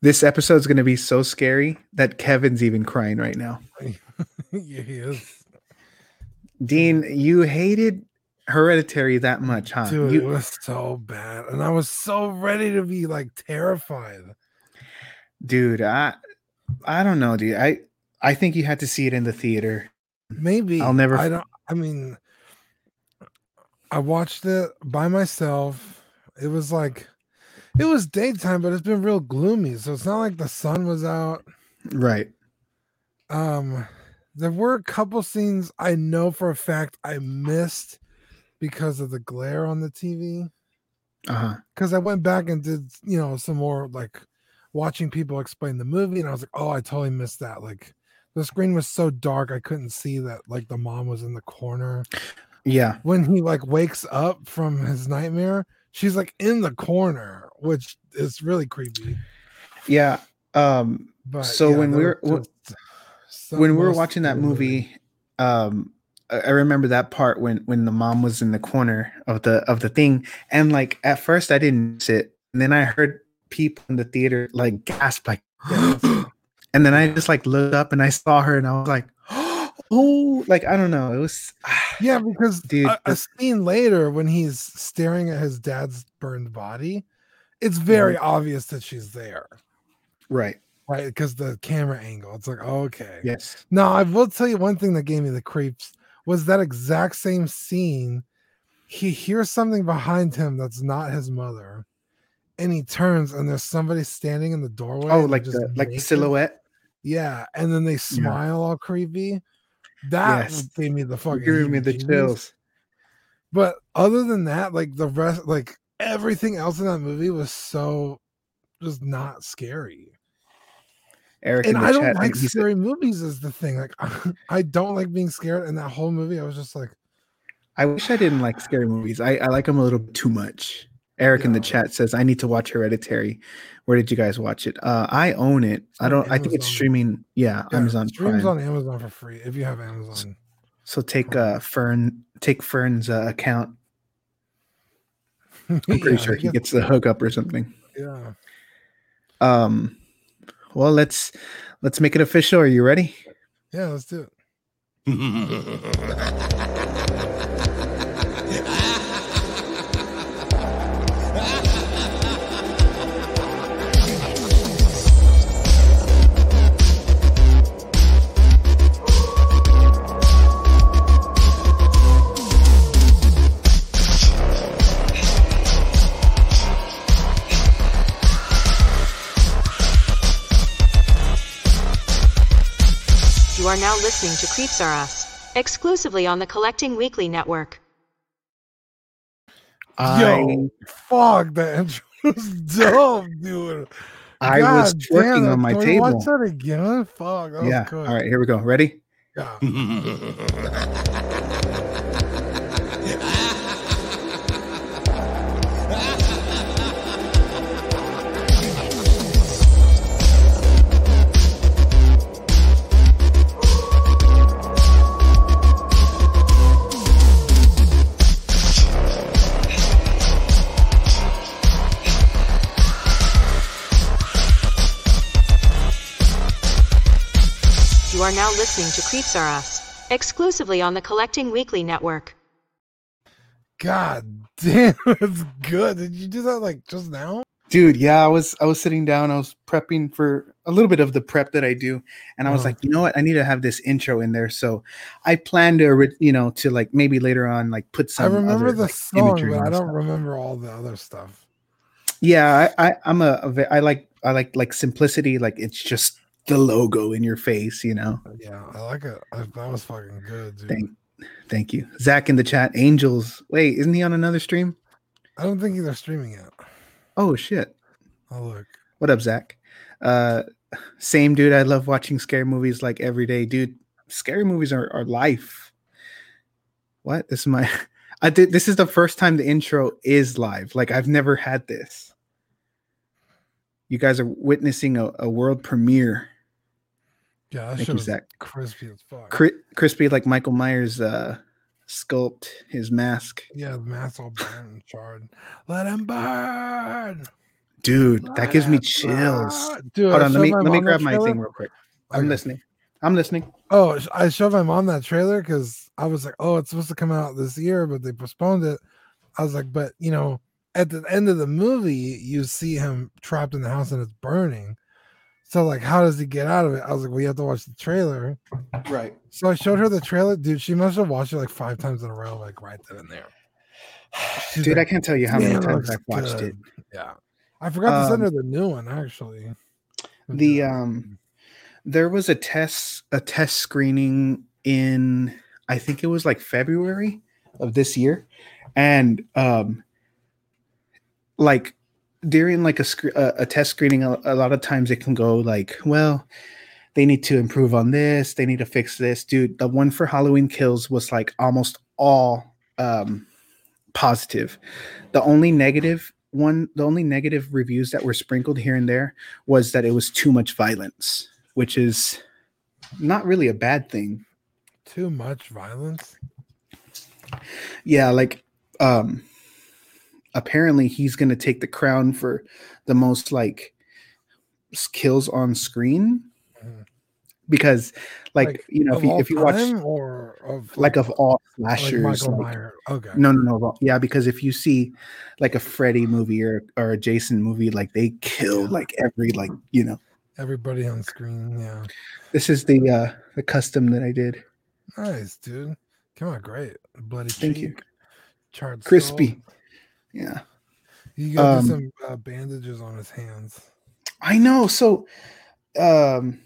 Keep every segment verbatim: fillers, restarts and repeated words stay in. This episode's going to be so scary that Kevin's even crying right now. Yeah, he is. Dean, you hated Hereditary that much, huh? Dude, you... it was so bad. And I was so ready to be like terrified. Dude, I I don't know, dude. I I think you had to see it in the theater. Maybe. I'll never I don't I mean I watched it by myself. It was like it was daytime, but it's been real gloomy, so it's not like the sun was out. Right. Um there were a couple scenes I know for a fact I missed because of the glare on the T V. Uh-huh. Because I went back and did, you know, some more like watching people explain the movie, and I was like, oh, I totally missed that. Like the screen was so dark I couldn't see that like the mom was in the corner. Yeah. When he like wakes up from his nightmare, she's like in the corner, which is really creepy. Yeah. Um but so yeah, when we were just, so when we were watching that movie, um I remember that part when when the mom was in the corner of the of the thing, and like at first I didn't sit, and then I heard people in the theater like gasp like and then I just like looked up and I saw her, and I was like, oh, like I don't know, it was yeah, because dude, a, a scene later when he's staring at his dad's burned body, it's very yeah. obvious that she's there. Right. Right, because the camera angle, it's like, okay. Yes. Now, I will tell you one thing that gave me the creeps was that exact same scene. He hears something behind him that's not his mother, and he turns, and there's somebody standing in the doorway. Oh, like the like the silhouette. Yeah, and then they smile yeah. all creepy. That yes. gave me the fucking. Gave me the chills. But other than that, like the rest, like everything else in that movie was so just not scary. Eric and I don't chat, like scary said, movies is the thing. Like I, I don't like being scared. And that whole movie, I was just like, I wish I didn't like scary movies. I, I like them a little too much. Eric yeah. in the chat says, I need to watch Hereditary. Where did you guys watch it? Uh, I own it. It's I don't. Amazon. I think it's streaming. Yeah, yeah Amazon. Streams Prime. On Amazon for free if you have Amazon. So, so take uh, Fern. Take Fern's uh, account. I'm pretty yeah, sure he gets the hookup or something. Yeah. Um. Well, let's let's make it official. Are you ready? Yeah, let's do it. You are now listening to Creeps R Us, exclusively on the Collecting Weekly Network. I, Yo, fuck, that intro was dumb, dude. I God was working on my table. Watch that again? Fuck, that yeah. was good. All right, here we go. Ready? Yeah. You are now listening to Creeps R Us, exclusively on the Collecting Weekly Network. God damn, it's good. Did you do that like just now? Dude, yeah, I was I was sitting down, I was prepping for a little bit of the prep that I do, and I was oh. like, you know what, I need to have this intro in there. So I planned to, you know, to like maybe later on like put some. I remember other, the like, song, but I don't remember all the other stuff. Yeah, I, I I'm a I like I like like simplicity, like it's just the logo in your face, you know. Yeah, I like it. I, that was fucking good, dude. Thank, thank you, Zach in the chat. Angels. Wait, isn't he on another stream? I don't think they're streaming it. Oh shit! Oh look. What up, Zach? Uh, same dude. I love watching scary movies like every day, dude. Scary movies are, are life. What? This is my. I did. This is the first time the intro is live. Like I've never had this. You guys are witnessing a, a world premiere. Yeah, that shit was crispy as fuck. Cri- crispy like Michael Myers uh, sculpt his mask. Yeah, the mask all burned and charred. Let him burn! Dude, that gives me chills. Dude, Hold on, let me let me grab my trailer. thing real quick. I'm okay. listening. I'm listening. Oh, I showed my mom that trailer because I was like, oh, it's supposed to come out this year, but they postponed it. I was like, but you know, at the end of the movie, you see him trapped in the house and it's burning. So like, how does he get out of it? I was like, well, you have to watch the trailer. Right. So I showed her the trailer. Dude, she must have watched it like five times in a row, like right then and there. She's Dude, like, I can't tell you how many times I've watched good. it. Yeah. I forgot to send her um, the new one actually. The um there was a test a test screening in I think it was like February of this year, and um like during like a sc- a, a test screening a, a lot of times it can go like, well, they need to improve on this, they need to fix this. Dude, the one for Halloween Kills was like almost all um positive. The only negative One, the only negative reviews that were sprinkled here and there was that it was too much violence, which is not really a bad thing. Too much violence? Yeah, like um, apparently he's going to take the crown for the most like kills on screen. Mm. Because, like, like, you know, if you, if you watch, or of, like, like, of all slashers, like Michael Myers. Like, okay. no, no, no, yeah, because if you see, like, a Freddy movie or, or a Jason movie, like, they kill, yeah. like, every, like, you know, everybody on screen, yeah. This is the uh, the custom that I did. Nice, dude. Come on, great. Bloody Thank cheek. you. Charred Crispy. Soul. Yeah. You got um, some uh, bandages on his hands. I know, so, um...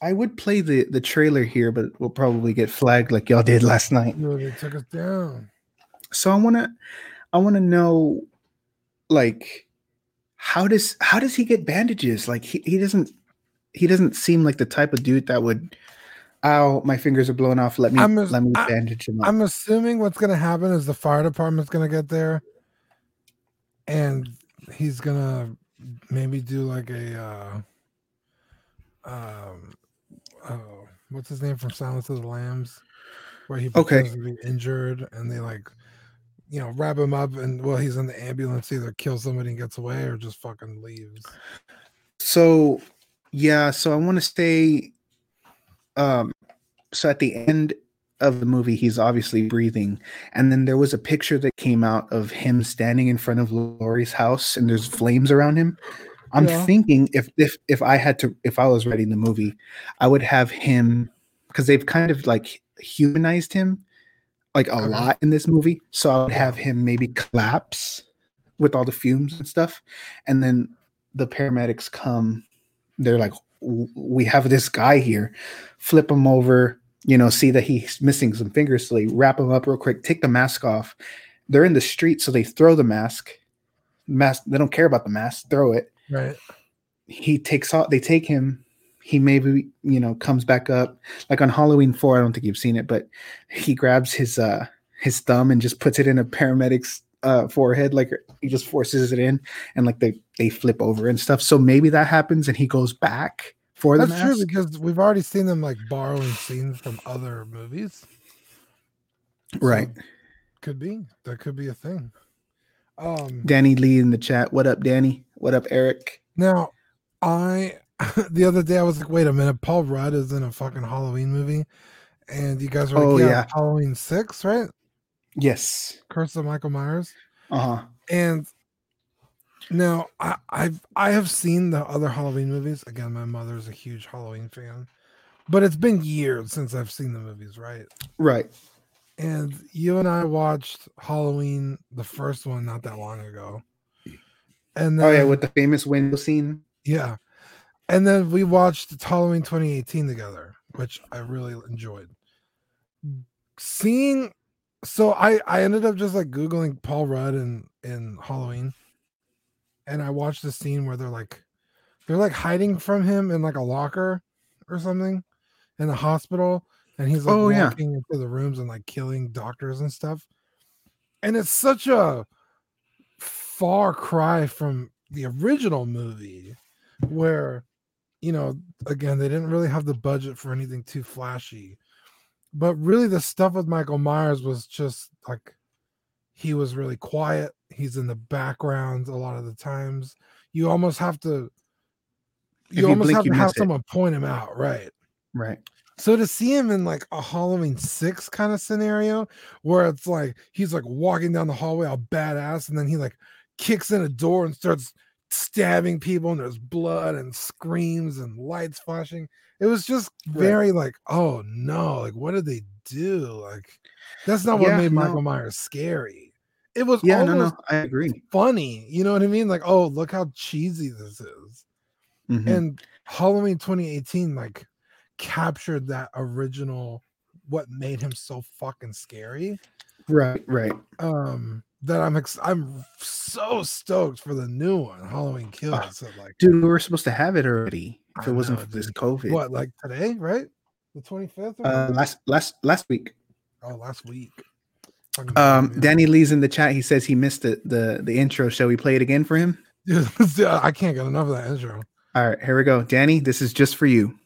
I would play the, the trailer here, but we'll probably get flagged like y'all did last night. No, they took us down. So I wanna, I wanna know, like, how does how does he get bandages? Like he, he doesn't he doesn't seem like the type of dude that would. Ow, my fingers are blown off. Let me I'm, let me bandage him up. I'm assuming what's gonna happen is the fire department's gonna get there, and he's gonna maybe do like a. Uh, Um, oh, what's his name from Silence of the Lambs, where he okay. to be injured and they like, you know, wrap him up and well, he's in the ambulance, either kills somebody and gets away or just fucking leaves. So, yeah, so I want to stay. Um, so at the end of the movie, he's obviously breathing, and then there was a picture that came out of him standing in front of Laurie's house, and there's flames around him. I'm yeah. thinking if, if if I had to if I was writing the movie, I would have him, because they've kind of like humanized him like a lot in this movie. So I would have him maybe collapse with all the fumes and stuff, and then the paramedics come. They're like, "We have this guy here. Flip him over. You know, see that he's missing some fingers. So they wrap him up real quick. Take the mask off. They're in the street, so they throw the mask. Mask. They don't care about the mask. Throw it." Right. He takes off. They take him. He maybe, you know, comes back up. Like on Halloween four, I don't think you've seen it, but he grabs his uh his thumb and just puts it in a paramedic's uh forehead. Like he just forces it in, and like they they flip over and stuff. So maybe that happens, and he goes back for the mask. That's true, because we've already seen them like borrowing scenes from other movies. Right. So could be. That could be a thing. Um, Danny Lee in the chat. What up, Danny? What up, Eric? Now, I the other day I was like, wait a minute, Paul Rudd is in a fucking Halloween movie, and you guys were like, oh, yeah, yeah, Halloween six, right? Yes, Curse of Michael Myers. Uh huh. And now I, I've I have seen the other Halloween movies. Again, my mother's a huge Halloween fan, but it's been years since I've seen the movies, right? Right. And you and I watched Halloween, the first one, not that long ago. And then, oh yeah, with the famous window scene. Yeah, and then we watched Halloween twenty eighteen together, which I really enjoyed. Seeing, so I, I ended up just like googling Paul Rudd in in Halloween, and I watched the scene where they're like, they're like hiding from him in like a locker or something, in the hospital, and he's like oh, walking yeah. into the rooms and like killing doctors and stuff, and it's such a far cry from the original movie, where, you know, again, they didn't really have the budget for anything too flashy, but really the stuff with Michael Myers was just like, he was really quiet, he's in the background a lot of the times, you almost have to you, you almost blink, have you to have it. Someone point him out, right? Right. So to see him in like a Halloween six kind of scenario where it's like he's like walking down the hallway all badass, and then he like kicks in a door and starts stabbing people, and there's blood and screams and lights flashing. It was just very right. like, oh no, like what did they do? Like that's not yeah, what made no. Michael Myers scary. It was yeah, no, no, I agree. Funny, you know what I mean? Like, oh, look how cheesy this is. Mm-hmm. And Halloween twenty eighteen, like, captured that original what made him so fucking scary. Right, right. Um, that I'm ex- I'm so stoked for the new one, Halloween Kills. Uh, so like, dude, we were supposed to have it already if I it wasn't know, for dude. this COVID. What, like today, right? The twenty-fifth? Uh, last last last week. Oh, last week. Um, Danny Lee's in the chat. He says he missed the, the, the intro. Shall we play it again for him? Dude, I can't get enough of that intro. All right, here we go. Danny, this is just for you.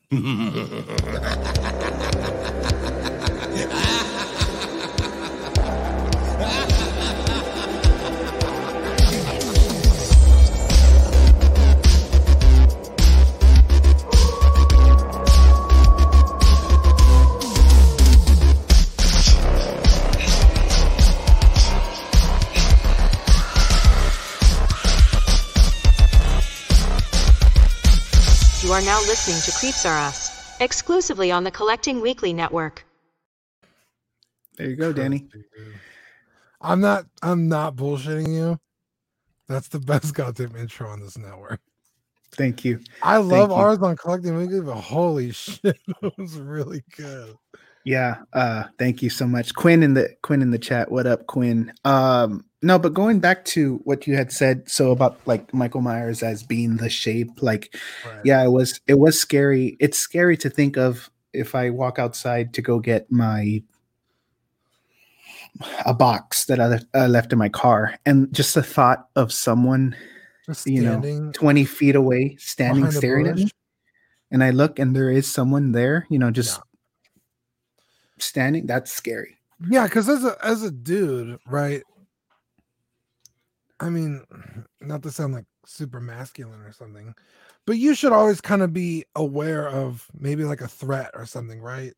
Are now listening to Creeps R Us exclusively on the Collecting Weekly Network. There you go, Danny. I'm not. I'm not bullshitting you. That's the best goddamn intro on this network. Thank you. I love Thank ours you. on Collecting Weekly, but holy shit, it was really good. Yeah. Uh, thank you so much, Quinn in the Quinn in the chat. What up, Quinn? Um, no, but going back to what you had said, so about like Michael Myers as being the shape, like, right. yeah, it was it was scary. It's scary to think of if I walk outside to go get my a box that I uh, left in my car, and just the thought of someone, just you know, twenty feet away, standing staring at me, and I look and there is someone there, you know, just. Yeah. Standing, that's scary. Yeah, because as a as a dude, right? I mean, not to sound like super masculine or something, but you should always kind of be aware of maybe like a threat or something, right?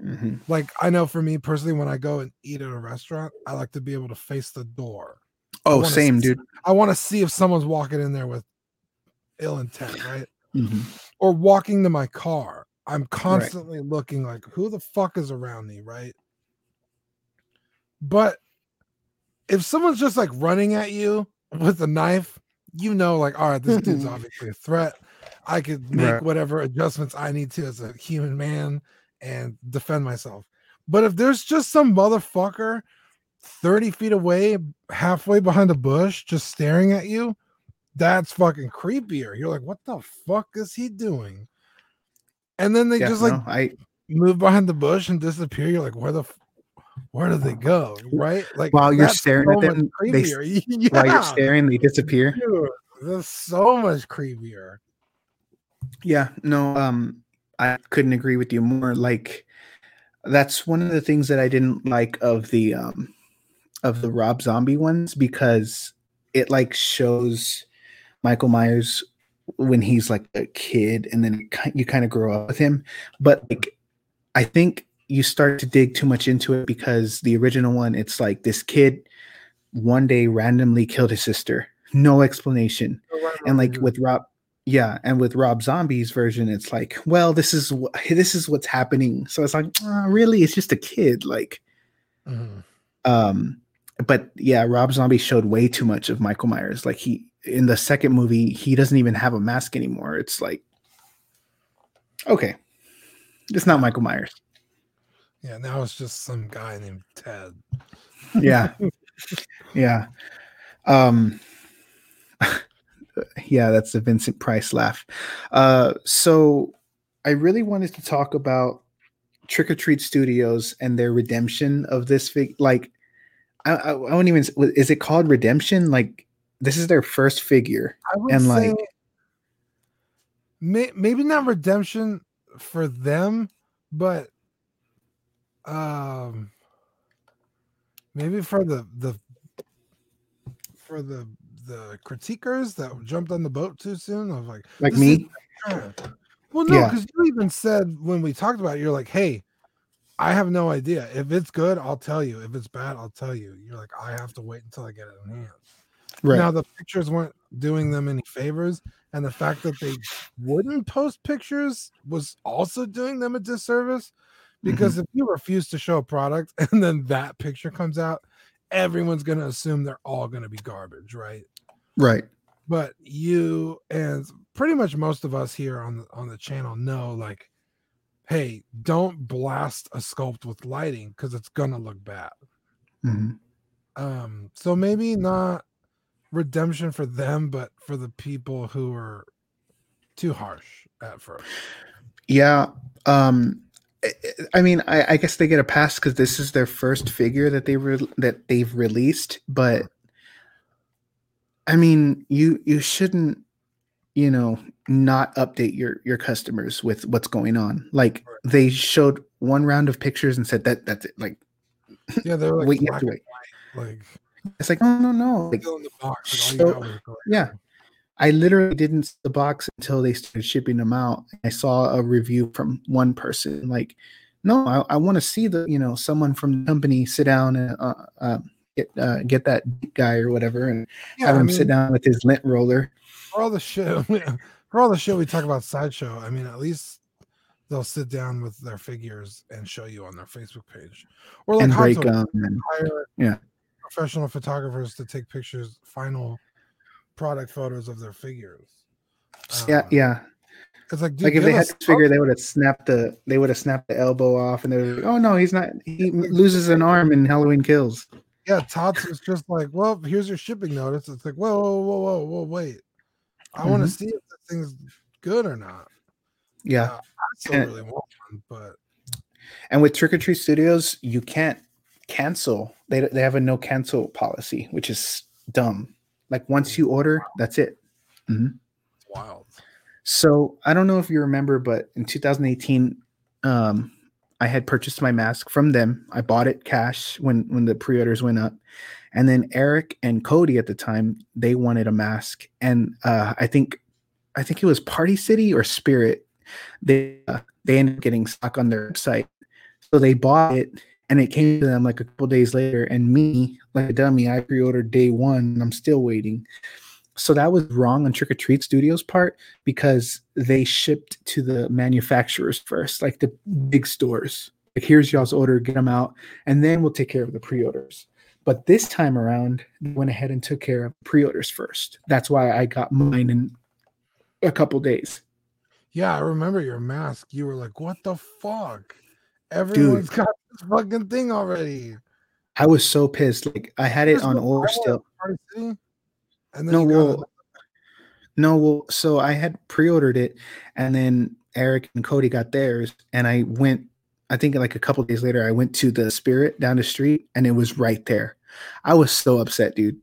Mm-hmm. Like I know for me personally, when I go and eat at a restaurant, I like to be able to face the door. Oh, same, see, dude. I want to see if someone's walking in there with ill intent, right? Mm-hmm. Or walking to my car. I'm constantly right. looking like, who the fuck is around me, right? But if someone's just like running at you with a knife, you know, like, all right, this dude's obviously a threat. I could make right. whatever adjustments I need to as a human man and defend myself. But if there's just some motherfucker thirty feet away, halfway behind a bush, just staring at you, that's fucking creepier. You're like, what the fuck is he doing? And then they yeah, just like no, I, move behind the bush and disappear. You're like, where the, where did they go? Right? Like while you're staring so at them, they, yeah. while you're staring, they disappear. Dude, that's so much creepier. Yeah, no, um, I couldn't agree with you more. Like, that's one of the things that I didn't like of the, um, of the Rob Zombie ones, because it like shows Michael Myers when he's like a kid, and then you kind of grow up with him. But like, I think you start to dig too much into it, because the original one, it's like this kid one day randomly killed his sister, no explanation. Oh, wow. And like with Rob, yeah, and with Rob Zombie's version, it's like, well, this is wh- this is what's happening. So it's like, oh, really, it's just a kid, like, mm-hmm. um. But yeah, Rob Zombie showed way too much of Michael Myers. Like he. In the second movie, he doesn't even have a mask anymore. It's like, okay, it's not Michael Myers. Yeah, now it's just some guy named Ted. Yeah, yeah, um, yeah. That's the Vincent Price laugh. Uh, so I really wanted to talk about Trick or Treat Studios and their redemption of this. Fig- like, I, I, I won't even. Is it called redemption? Like. This is their first figure, I would and say like may, maybe not redemption for them, but um, maybe for the the for the the critiquers that jumped on the boat too soon. I was like, like me. Well, no, because yeah. you even said when we talked about it, you're like, hey, I have no idea. If it's good, I'll tell you. If it's bad, I'll tell you. You're like, I have to wait until I get it in hand. Right. Now, the pictures weren't doing them any favors, and the fact that they wouldn't post pictures was also doing them a disservice, because mm-hmm. if you refuse to show a product and then that picture comes out, everyone's going to assume they're all going to be garbage, right? Right. But you and pretty much most of us here on the, on the channel know, like, hey, don't blast a sculpt with lighting because it's going to look bad. Mm-hmm. Um, so maybe not redemption for them, but for the people who were too harsh at first. Yeah. Um, I mean, I, I guess they get a pass because this is their first figure that, they re- that they've released, but I mean, you you shouldn't, you know, not update your, your customers with what's going on. Like right. they showed one round of pictures and said that that's it. Like, yeah, they're like, wait, you have to wait. Like, it's like, oh no, no. Like, in the box, like, so, yeah, I literally didn't see the box until they started shipping them out. I saw a review from one person. Like, no, I, I want to see the, you know, someone from the company sit down and. Uh, uh, Get, uh, get that guy or whatever and yeah, have him I mean, sit down with his lint roller. For all the shit, for all the shit we talk about Sideshow, I mean, at least they'll sit down with their figures and show you on their Facebook page. Or like and how break, to um, hire yeah. professional photographers to take pictures, final product photos of their figures. Um, yeah, yeah. It's like, dude, like if they had this figure, they would have snapped the they would have snapped the elbow off and they were like, oh no, he's not. He loses an arm in Halloween Kills. Yeah, Tots is just like, well, here's your shipping notice. It's like, whoa, whoa, whoa, whoa, whoa wait. I mm-hmm. want to see if the thing's good or not. Yeah. Uh, I still and, really want one, but. And with Trick or Treat Studios, you can't cancel. They they have a no cancel policy, which is dumb. Like once you order, that's it. Mm-hmm. It's wild. So I don't know if you remember, but in two thousand eighteen, um, I had purchased my mask from them. I bought it cash when, when the pre-orders went up. And then Eric and Cody at the time, they wanted a mask. And uh, I think I think it was Party City or Spirit. They uh, they ended up getting stuck on their website. So they bought it and it came to them like a couple days later. And me, like a dummy, I pre-ordered day one and I'm still waiting. So that was wrong on Trick or Treat Studios' part because they shipped to the manufacturers first, like the big stores. Like, here's y'all's order, get them out, and then we'll take care of the pre-orders. But this time around, they went ahead and took care of pre-orders first. That's why I got mine in a couple days. Yeah, I remember your mask. You were like, what the fuck? Everyone's Dude. Got this fucking thing already. I was so pissed. Like, I had it on order still. And then no, well, no, well, so I had pre-ordered it, and then Eric and Cody got theirs, and I went, I think like a couple days later, I went to the Spirit down the street, and it was right there. I was so upset, dude.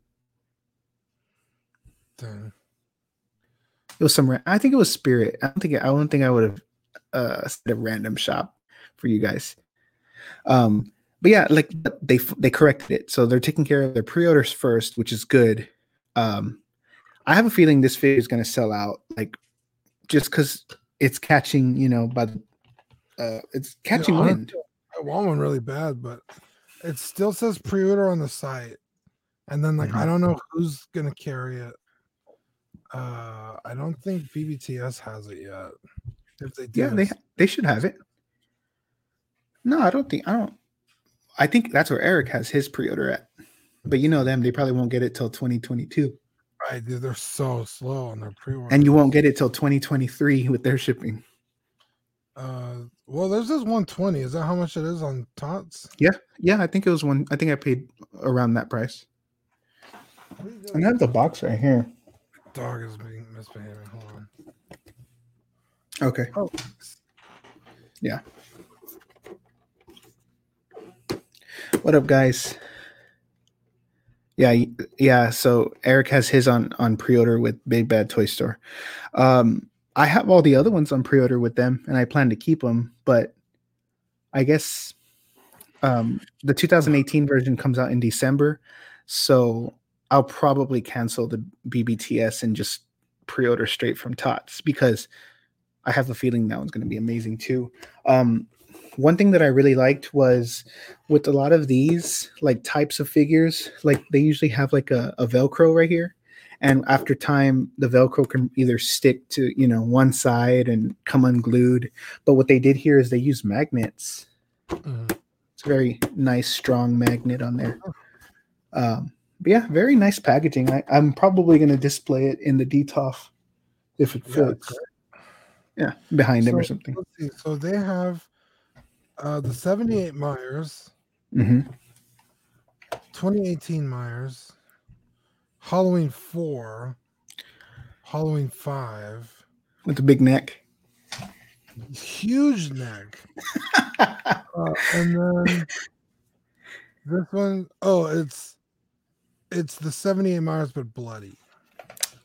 Damn. It was some, I think it was Spirit. I don't think, I don't think I would have uh, said a random shop for you guys. Um, but yeah, like they they corrected it, so they're taking care of their pre-orders first, which is good. Um, I have a feeling this figure is going to sell out, like just because it's catching, you know, by the, uh, it's catching you know, wind. I want one really bad, but it still says pre-order on the site, and then like mm-hmm. I don't know who's going to carry it. Uh, I don't think B B T S has it yet. If they do, yeah, they they should have it. No, I don't think I don't. I think that's where Eric has his pre-order at. But you know them, they probably won't get it till twenty twenty-two. Right, dude, they're so slow on their pre-order. And you won't get it till twenty twenty-three with their shipping. Uh, well, there's this one twenty. Is that how much it is on Tots? Yeah, yeah, I think it was one. I think I paid around that price. I have the box right here. Dog is being misbehaving. Hold on. Okay. Oh. Yeah. What up, guys? Yeah, yeah. So Eric has his on, on pre-order with Big Bad Toy Store. Um, I have all the other ones on pre-order with them, and I plan to keep them. But I guess um, the twenty eighteen version comes out in December, so I'll probably cancel the B B T S and just pre-order straight from Tots, because I have a feeling that one's going to be amazing too. Um, one thing that I really liked was with a lot of these like types of figures, like they usually have like a, a Velcro right here. And after time, the Velcro can either stick to, you know, one side and come unglued. But what they did here is they used magnets. Mm. It's a very nice, strong magnet on there. Um, but yeah, very nice packaging. I, I'm probably going to display it in the D T O F if it fits. Yeah, yeah, behind so, them or something. Let's see. So they have uh, the seventy-eight Myers, mm-hmm. twenty eighteen Myers, Halloween four, Halloween five. With a big neck. Huge neck. uh, and then this one, oh, it's it's the seventy-eight Myers, but bloody.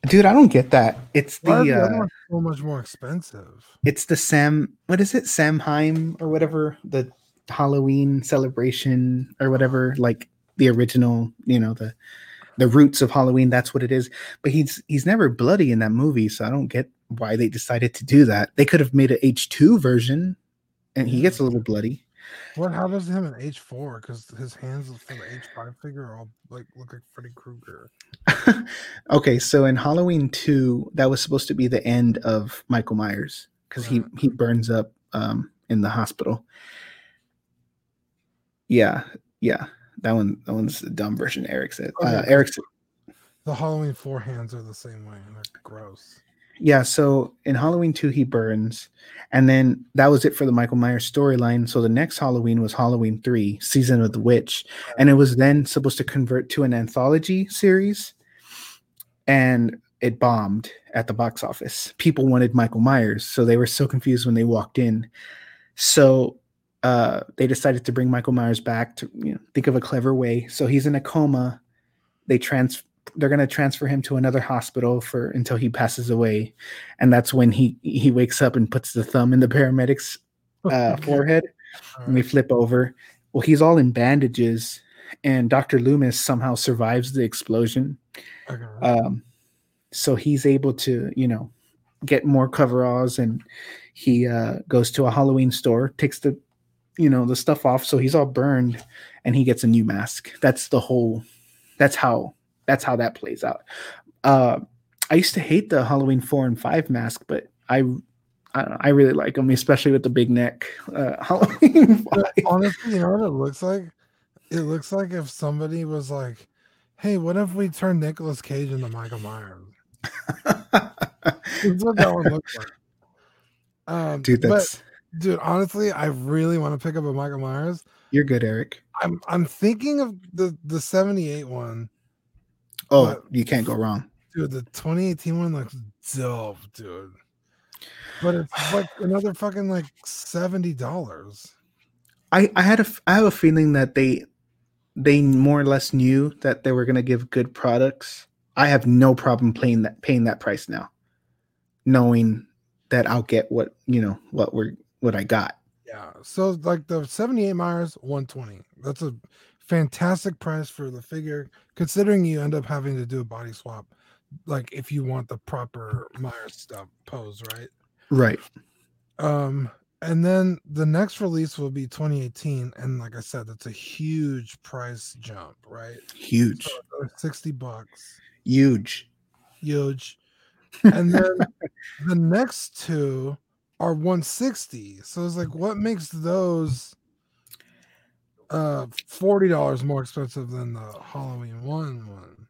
Dude, I don't get that. It's the, the uh, so much more expensive. It's the Sam, what is it? Samhain or whatever, the Halloween celebration or whatever, like the original, you know, the The roots of Halloween, that's what it is. But he's he's never bloody in that movie, so I don't get why they decided to do that. They could have made an H two version, and he gets a little bloody. What happens to him in H four? Because his hands from the H five figure are all like look like Freddy Krueger. Okay, so in Halloween two, that was supposed to be the end of Michael Myers, because yeah. he, he burns up um, in the hospital. Yeah, yeah. That one, that one's the dumb version. Eric said. Oh, yeah. uh, Eric said. The Halloween four hands are the same way. They're gross. Yeah. So in Halloween two, he burns, and then that was it for the Michael Myers storyline. So the next Halloween was Halloween three, Season of the Witch, and it was then supposed to convert to an anthology series, and it bombed at the box office. People wanted Michael Myers, so they were so confused when they walked in. So. Uh, they decided to bring Michael Myers back to, you know, think of a clever way. So he's in a coma. They trans they're gonna transfer him to another hospital for until he passes away, and that's when he he wakes up and puts the thumb in the paramedic's uh, forehead. All right. And we flip over. Well, he's all in bandages, and Doctor Loomis somehow survives the explosion. Okay. Um, so he's able to, you know, get more coveralls, and he uh, goes to a Halloween store, takes the you know, the stuff off. So he's all burned and he gets a new mask. That's the whole, that's how, that's how that plays out. Uh, I used to hate the Halloween four and five mask, but I, I don't know. I really like them, especially with the big neck. Uh, Halloween. Honestly, you know what it looks like? It looks like if somebody was like, hey, what if we turn Nicolas Cage into Michael Myers? That's what that one looks like. Um, Dude, that's... But- Dude, honestly, I really want to pick up a Michael Myers. You're good, Eric. I'm I'm thinking of the, the seventy-eight one. Oh, you can't go wrong. Dude, the twenty eighteen one looks dope, dude. But it's like another fucking like seventy dollars. I, I had a I have a feeling that they they more or less knew that they were gonna give good products. I have no problem paying that paying that price now, knowing that I'll get what you know what we're what I got. Yeah. So like the seventy-eight Myers, one twenty. That's a fantastic price for the figure, considering you end up having to do a body swap. Like if you want the proper Myers stuff pose, right? Right. Um, and then the next release will be twenty eighteen. And like I said, that's a huge price jump, right? Huge. So sixty bucks. Huge. Huge. And then the next two are one sixty. So it's like, what makes those uh forty dollars more expensive than the Halloween one one?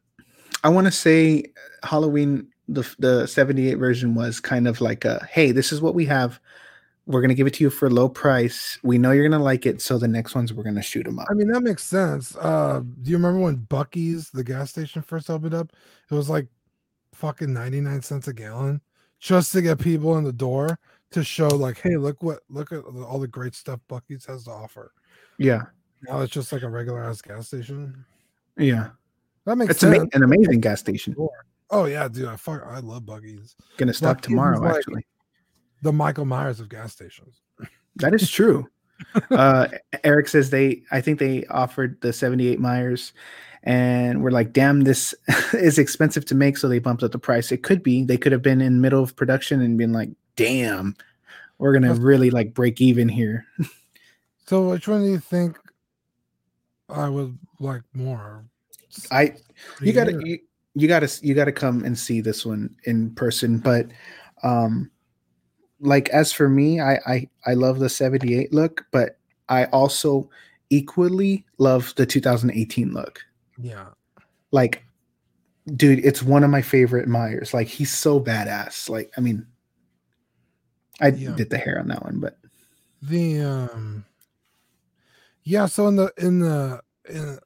I want to say Halloween the the seventy-eight version was kind of like a, hey, this is what we have. We're gonna give it to you for a low price. We know you're gonna like it, so the next ones we're gonna shoot them up. I mean, that makes sense. Uh, do you remember when Bucky's, the gas station, first opened up? It was like fucking ninety-nine cents a gallon just to get people in the door. To show, like, hey, look what, look at all the great stuff Bucky's has to offer. Yeah. Now it's just like a regular ass gas station. Yeah. That makes it's sense. Ama- an amazing gas station. Oh, yeah, dude. I fuck, I love Bucky's. Gonna stop Bucky's tomorrow, like actually. The Michael Myers of gas stations. That is true. uh, Eric says they, I think they offered the seventy-eight Myers and we're like, damn, this is expensive to make, so they bumped up the price. It could be, they could have been in the middle of production and been like, damn, we're going to really like break even here. So which one do you think I would like more? I, you got to, you, you got to, you got to come and see this one in person. But, um, like, as for me, I, I, I love the seventy-eight look, but I also equally love the two thousand eighteen look. Yeah. Like, dude, it's one of my favorite Myers. Like, he's so badass. Like, I mean, I yeah. did the hair on that one, but the, um, yeah. So in the, in the, in,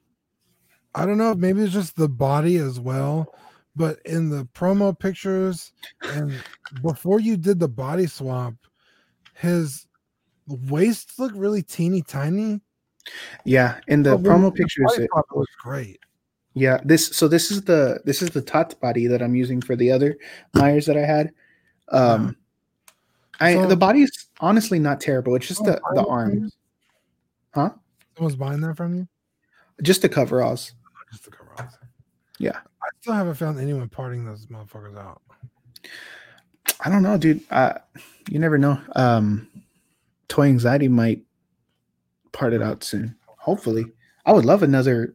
I don't know, maybe it's just the body as well, but in the promo pictures and before you did the body swap, his waist looked really teeny tiny. Yeah, in the oh, promo the pictures, it was great. Yeah, this so this is the this is the tot body that I'm using for the other Myers that I had. Um, yeah. I so, the body is honestly not terrible. It's just the the arms. Huh? Someone's buying that from you? Just the coveralls. Just the coveralls. Yeah. I still haven't found anyone parting those motherfuckers out. I don't know, dude. Uh, you never know. Um, Toy Anxiety might part it out soon. Hopefully. I would love another.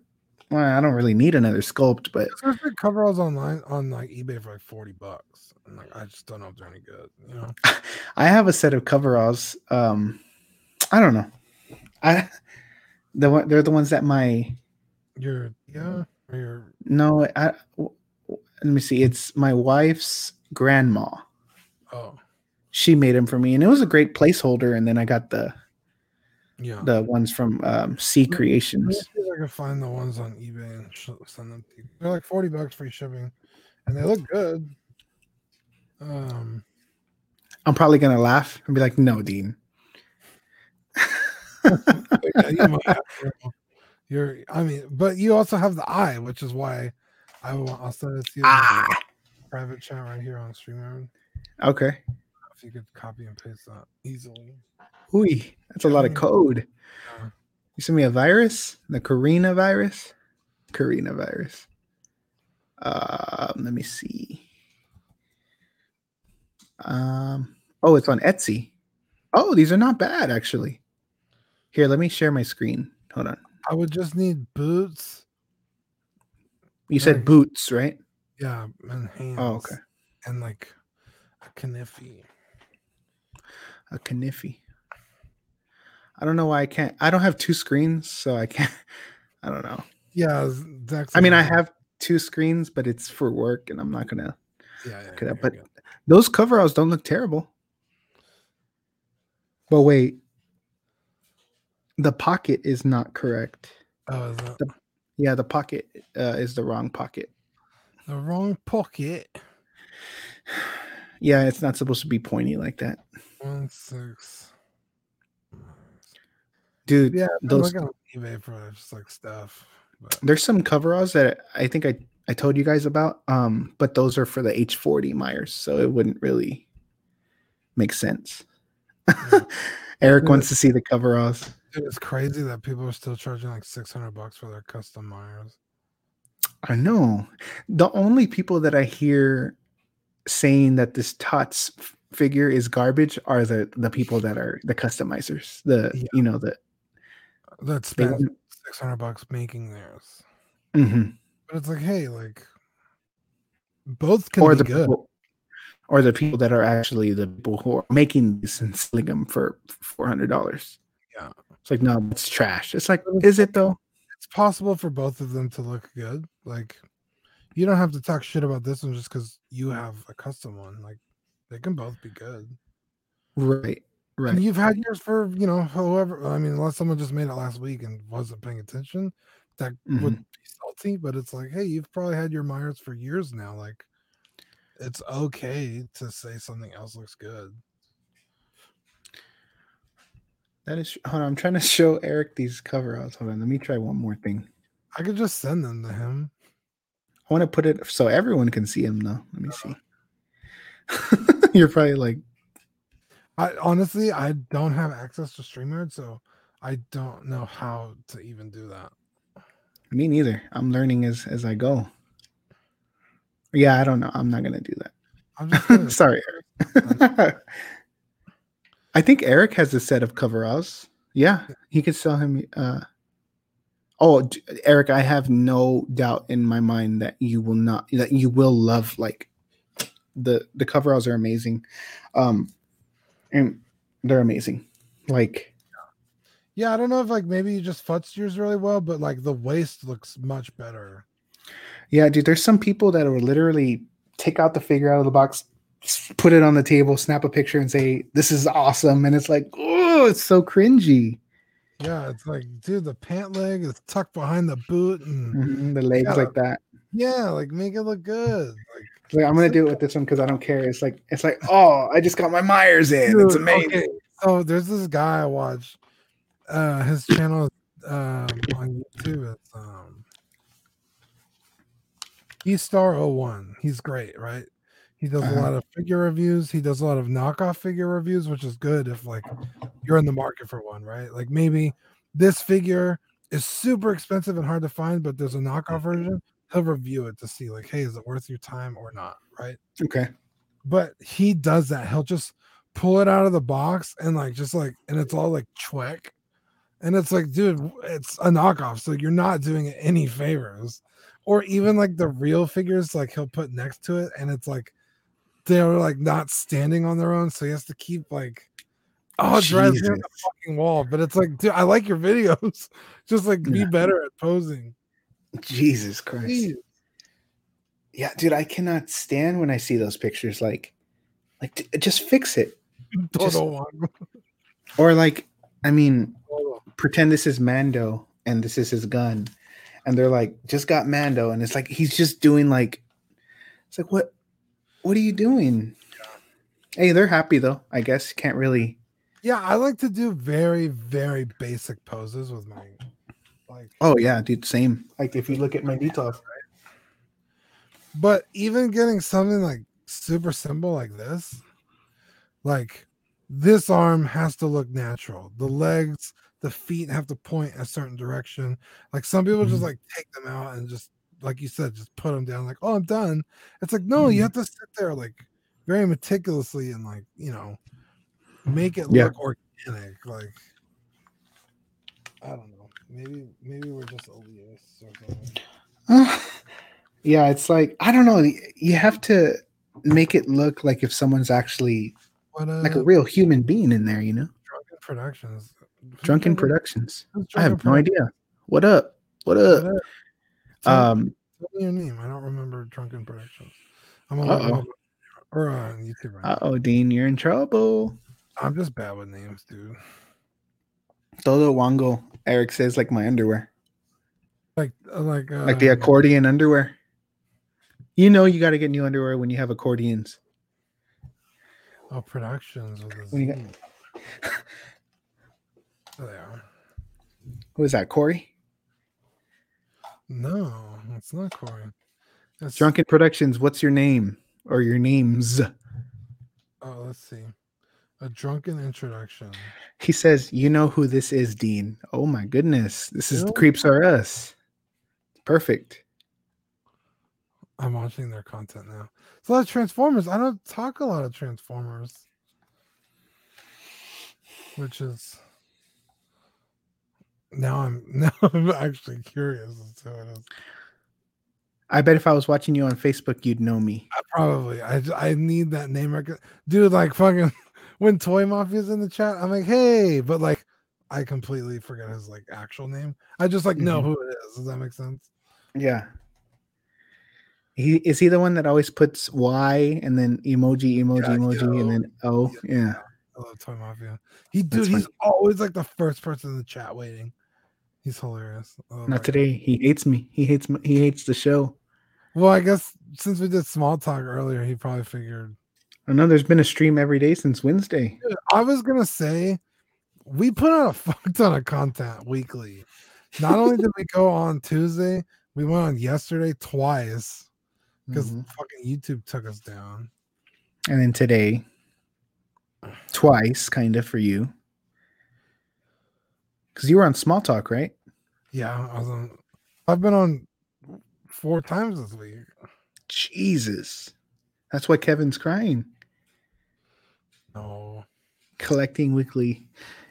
Well, I don't really need another sculpt, but there's like coveralls online on like eBay for like forty bucks. I'm like, I just don't know if they're any good, you know. I have a set of coveralls. Um, I don't know. I the one they're the ones that my your yeah or your no I let me see. It's my wife's grandma. Oh, she made them for me, and it was a great placeholder. And then I got the. Yeah, the ones from um, C Creations. I can find the ones on eBay and send them to you. They're like forty bucks free shipping, and they look good. Um, I'm probably gonna laugh and be like, "No, Dean." Yeah, you might have to, you're, I mean, but you also have the eye, which is why I will. I'll send it to you. Ah! In private chat right here on StreamYard. Okay. If you could copy and paste that easily. Ooh, that's a lot of code. Yeah. You sent me a virus, the Karina virus, Karina virus. Uh, let me see. Um, oh, it's on Etsy. Oh, these are not bad actually. Here, let me share my screen. Hold on. I would just need boots. You said like, boots, right? Yeah, and hands. Oh, okay. And like a kniffy. A kniffy. I don't know why I can't. I don't have two screens, so I can't. I don't know. Yeah, that's. I mean, I have two screens, but it's for work, and I'm not gonna. Yeah, yeah. yeah but those coveralls don't look terrible. But wait, the pocket is not correct. Oh, is that? The, yeah, the pocket uh, is the wrong pocket. The wrong pocket. Yeah, it's not supposed to be pointy like that. One six. Dude, yeah, those, I'm looking on eBay for just like stuff. But. There's some coveralls that I think I, I told you guys about, um, but those are for the H forty Myers, so it wouldn't really make sense. Yeah. Eric dude, wants to see the coveralls. Dude, it's crazy that people are still charging like six hundred bucks for their custom Myers. I know. The only people that I hear saying that this Tots figure is garbage are the, the people that are the customizers, the yeah. you know the. That spent six hundred bucks making theirs, mm-hmm. but it's like, hey, like both can or be the good, people, or the people that are actually the people who are making these and selling them for four hundred dollars. Yeah, it's like no, it's trash. It's like, is it though? It's possible for both of them to look good. Like, you don't have to talk shit about this one just because you have a custom one. Like, they can both be good, right? Right. And you've had yours for, you know, however, I mean, unless someone just made it last week and wasn't paying attention, that mm-hmm. would be salty, but it's like, hey, you've probably had your Myers for years now. Like, it's okay to say something else looks good. That is, hold on, I'm trying to show Eric these coveralls. Hold on, let me try one more thing. I could just send them to him. I want to put it so everyone can see him, though. Let me uh-huh. see. You're probably like, I honestly, I don't have access to StreamYard, so I don't know how to even do that. Me neither. I'm learning as as I go. Yeah, I don't know. I'm not gonna do that. I'm just sorry, Eric. I think Eric has a set of coveralls. Yeah, he could sell him. Uh... Oh, Eric, I have no doubt in my mind that you will not that you will love like the the coveralls are amazing, um, and they're amazing. Like, yeah, I don't know if like maybe you just futzed yours really well, but like the waist looks much better. Yeah, dude, there's some people that will literally take out the figure out of the box, put it on the table, snap a picture, and say, "This is awesome." And it's like, oh, it's so cringy. Yeah, it's like, dude, the pant leg is tucked behind the boot and mm-hmm, the legs gotta, like that. Yeah, like make it look good. Like, like I'm gonna do it with this one because I don't care. It's like, it's like, oh, I just got my Myers in. Dude, it's amazing. Okay. So there's this guy I watch. Uh, his channel is, um, on YouTube. It's um. E star oh one. He's great, right? He does uh-huh. a lot of figure reviews. He does a lot of knockoff figure reviews, which is good if like you're in the market for one, right? Like maybe this figure is super expensive and hard to find, but there's a knockoff version. He'll review it to see like, hey, is it worth your time or not, right? Okay. But he does that. He'll just pull it out of the box and like just like, and it's all like chweck, and it's like, dude, it's a knockoff, so you're not doing it any favors. Or even like the real figures, like he'll put next to it, and it's like they're like not standing on their own, so he has to keep like, oh, drives near the fucking wall. But it's like, dude, I like your videos, just like be yeah. better at posing. Jesus Christ, Jeez. Yeah, dude, I cannot stand when I see those pictures. Like, like just fix it. Just, or like, I mean, pretend this is Mando and this is his gun. And they're like, just got Mando, and it's like he's just doing like, it's like what, what are you doing? Yeah. Hey, they're happy though. I guess can't really. Yeah, I like to do very, very basic poses with my, like. Oh yeah, dude, same. Like if you look at my details, right? But even getting something like super simple like this, like this arm has to look natural. The legs. The feet have to point a certain direction. Like some people mm-hmm. just like take them out and just like you said, just put them down. Like, oh, I'm done. It's like, no, mm-hmm. you have to sit there like very meticulously and like, you know, make it yeah. look organic. Like, I don't know. Maybe, maybe we're just elitists or something. Uh, yeah. It's like, I don't know. You have to make it look like if someone's actually what, uh, like a real human being in there, you know? Drunken Productions. Drunken Productions. Drunken I have no idea. What up? What up? What up? Um, What's your name? I don't remember Drunken Productions. I'm on or on YouTube right now. Uh-oh, Dean, you're in trouble. I'm just bad with names, dude. Todo Wango. Eric says like my underwear. Like like uh, like the accordion underwear. You know you got to get new underwear when you have accordions. Oh, Productions. When you got... There they are. Who is that, Corey? No, it's not Corey. That's... Drunken Productions, what's your name? Or your names? Oh, let's see. A drunken introduction. He says, you know who this is, Dean. Oh my goodness. This is really? The Creeps R Us. Perfect. I'm watching their content now. It's a lot of Transformers. I don't talk a lot of Transformers. Which is... Now I'm now I'm actually curious as to what it is. I bet if I was watching you on Facebook, you'd know me. I probably. I, I need that name record. Dude, like fucking when Toy Mafia's in the chat, I'm like, hey, but like I completely forget his like actual name. I just like know mm-hmm. who it is. Does that make sense? Yeah. He is he the one that always puts Y and then emoji, emoji, yeah, emoji, yo. And then O? Yeah. yeah. I love Toy Mafia. He dude, he's always like the first person in the chat waiting. He's hilarious. Oh, not today. God. He hates me. He hates me. He hates the show. Well, I guess since we did small talk earlier, he probably figured. I know there's been a stream every day since Wednesday. Dude, I was gonna say we put out a fuck ton of content weekly. Not only did we go on Tuesday, we went on yesterday twice because mm-hmm. fucking YouTube took us down. And then today. Twice, kind of, for you. Because you were on Small Talk, right? Yeah, I was on I've been on four times this week. Jesus. That's why Kevin's crying. No. Collecting Weekly.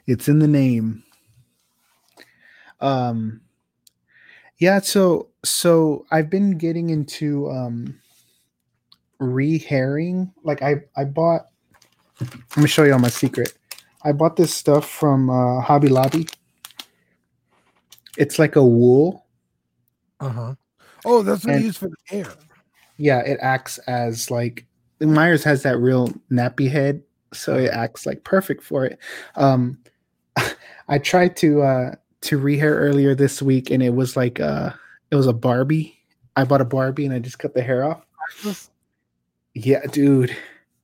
It's in the name. Um, yeah, so so I've been getting into um re-hairing. Like I, I bought let me show you all my secret. I bought this stuff from uh, Hobby Lobby. It's like a wool. Uh-huh. Oh, that's what and, you use for the hair. Yeah, it acts as like Myers has that real nappy head, so it acts like perfect for it. Um, I tried to uh, to rehair earlier this week, and it was like uh, it was a Barbie. I bought a Barbie, and I just cut the hair off. Yeah, dude.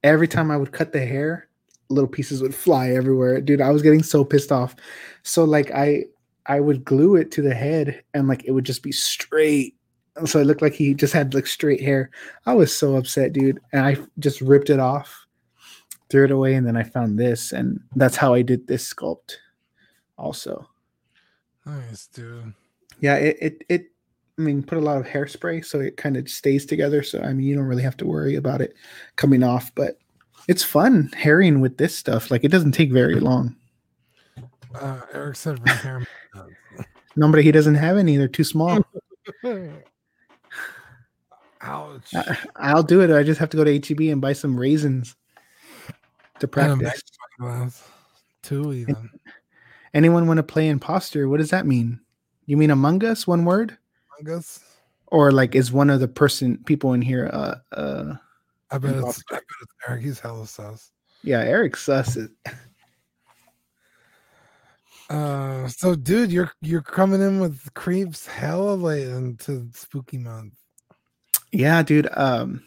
Every time I would cut the hair, little pieces would fly everywhere. Dude, I was getting so pissed off. So like I I would glue it to the head, and like it would just be straight. So it looked like he just had like straight hair. I was so upset, dude. And I just ripped it off, threw it away, and then I found this, and that's how I did this sculpt also. Nice, dude. Yeah, it it, it I mean, put a lot of hairspray, so it kind of stays together. So, I mean, you don't really have to worry about it coming off, but it's fun hairing with this stuff. Like, it doesn't take very long. Uh, Eric said hair. No, but he doesn't have any. They're too small. Ouch. I, I'll do it. I just have to go to H E B and buy some raisins to practice. Two even. Anyone want to play imposter? What does that mean? You mean Among Us? One word? Among Us. Or like, is one of the person people in here? Uh, uh, I bet it's, I bet it's Eric. He's hella sus. Yeah, Eric sus. Is... Uh, so dude, you're you're coming in with creeps hella late into spooky month. Yeah, dude. Um,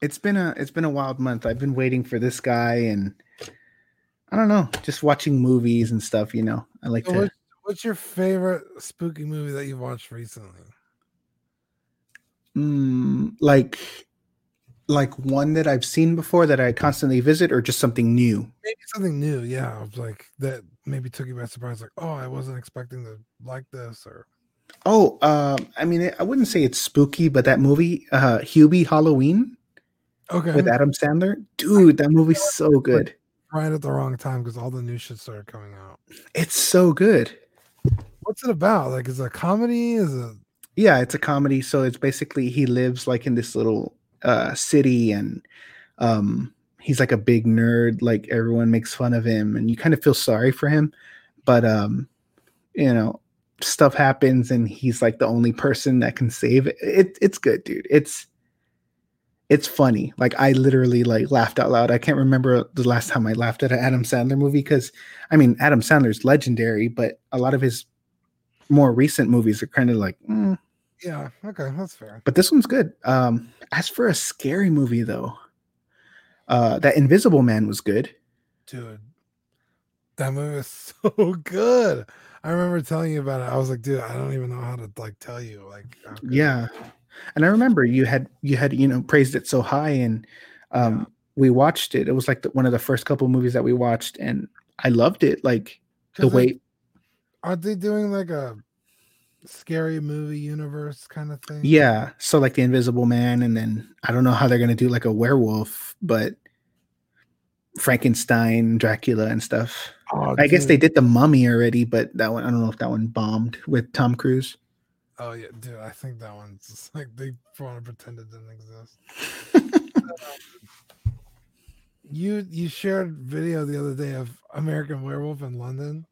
it's been a it's been a wild month. I've been waiting for this guy, and I don't know, just watching movies and stuff. You know, I like so to. What's, what's your favorite spooky movie that you've watched recently? Mm, like, like one that I've seen before that I constantly visit, or just something new. Maybe something new, yeah. Like that maybe took you by surprise. Like, oh, I wasn't expecting to like this, or. Oh, uh, I mean, it, I wouldn't say it's spooky, but that movie, uh, H E B Halloween, okay, with Adam Sandler, dude, that movie's so good. Right at the wrong time because all the new shit started coming out. It's so good. What's it about? Like, is it a comedy? Is it? Yeah, it's a comedy. So it's basically he lives like in this little uh, city, and um, he's like a big nerd. Like everyone makes fun of him, and you kind of feel sorry for him, but um, you know. Stuff happens, and he's like the only person that can save it. it. It's good, dude. It's it's funny. Like I literally like laughed out loud. I can't remember the last time I laughed at an Adam Sandler movie because, I mean, Adam Sandler's legendary, but a lot of his more recent movies are kind of like, mm. Yeah, okay, that's fair. But this one's good. Um, as for a scary movie though, uh, that Invisible Man was good, dude. That movie was so good. I remember telling you about it. I was like, dude, I don't even know how to like tell you. Like, yeah. And I remember you had, you had, you know, praised it so high, and um, yeah. we watched it. It was like the, one of the first couple movies that we watched, and I loved it. Like the way. They, aren't they doing like a scary movie universe kind of thing? Yeah. So like the Invisible Man, and then I don't know how they're going to do like a werewolf, but Frankenstein, Dracula, and stuff. Oh, I dude. guess they did the Mummy already, but that one, I don't know if that one bombed with Tom Cruise. Oh yeah, dude, I think that one's just like they want to pretend it didn't exist. um, you you shared video the other day of American Werewolf in London.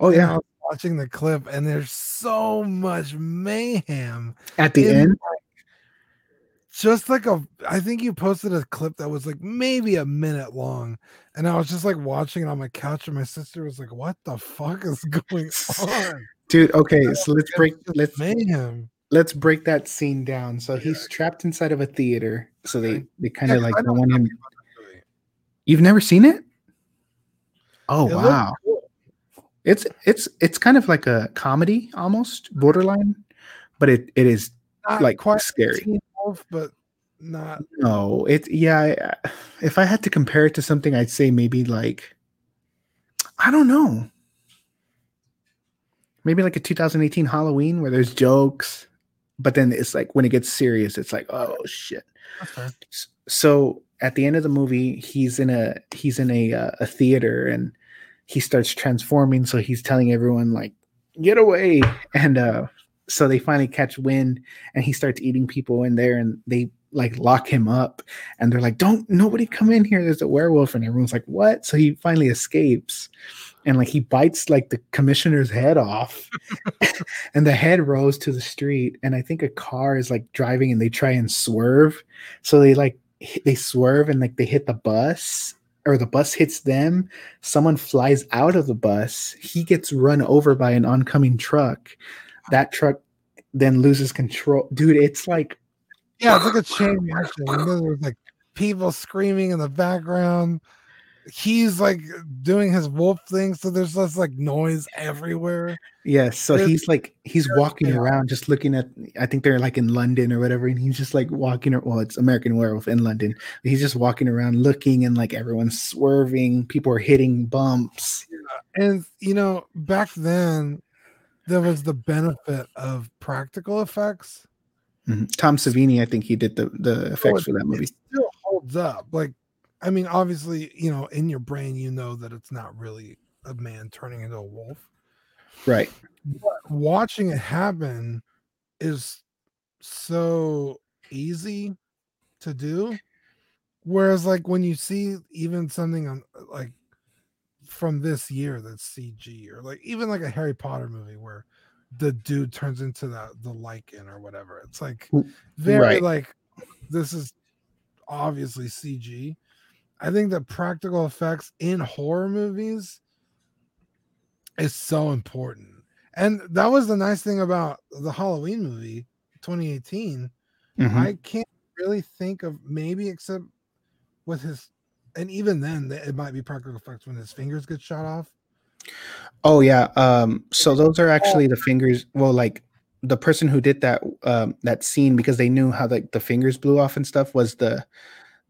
Oh yeah, I was watching the clip, and there's so much mayhem at the end. Like, just like a, I think you posted a clip that was like maybe a minute long. And I was just like watching it on my couch, and my sister was like, "What the fuck is going on, dude?" Okay, so let's break let's mayhem. Let's break that scene down. So yeah. He's trapped inside of a theater. So they they kind of yeah, like don't want him. You've never seen it? Oh it wow! Cool. It's it's it's kind of like a comedy almost, borderline, but it it is not like quite scary, but. Not no, it yeah. I, if I had to compare it to something, I'd say maybe like I don't know. maybe like a two thousand eighteen Halloween where there's jokes, but then it's like when it gets serious, it's like, oh shit. Okay. So at the end of the movie, he's in a he's in a uh, a theater and he starts transforming. So he's telling everyone like, get away. And uh, so they finally catch wind and he starts eating people in there and they like lock him up and they're like, don't nobody come in here. There's a werewolf. And everyone's like, what? So he finally escapes and like he bites like the commissioner's head off and the head rolls to the street. And I think a car is like driving and they try and swerve. So they like, they swerve and like they hit the bus or the bus hits them. Someone flies out of the bus. He gets run over by an oncoming truck. That truck then loses control. Dude, it's like, yeah, it's like a chain reaction. And then there's like people screaming in the background. He's like doing his wolf thing, so there's less like noise everywhere. Yes, yeah, so there's, he's like he's walking yeah. around just looking at. I think they're like in London or whatever, and he's just like walking. Well, it's American Werewolf in London. He's just walking around looking, and like everyone's swerving. People are hitting bumps. Yeah. And you know, back then there was the benefit of practical effects. Mm-hmm. Tom Savini, I think he did the, the effects oh, for that movie. It still holds up. Like, I mean, obviously, you know, in your brain, you know that it's not really a man turning into a wolf. Right. But watching it happen is so easy to do. Whereas, like, when you see even something on, like from this year that's C G or like even like a Harry Potter movie where the dude turns into the, the lichen or whatever. It's like very right. like this is obviously C G. I think that practical effects in horror movies is so important. And that was the nice thing about the Halloween movie twenty eighteen. Mm-hmm. I can't really think of maybe except with his, and even then it might be practical effects when his fingers get shot off. Oh yeah. Um, so those are actually the fingers. Well, like the person who did that um, that scene because they knew how like the fingers blew off and stuff was the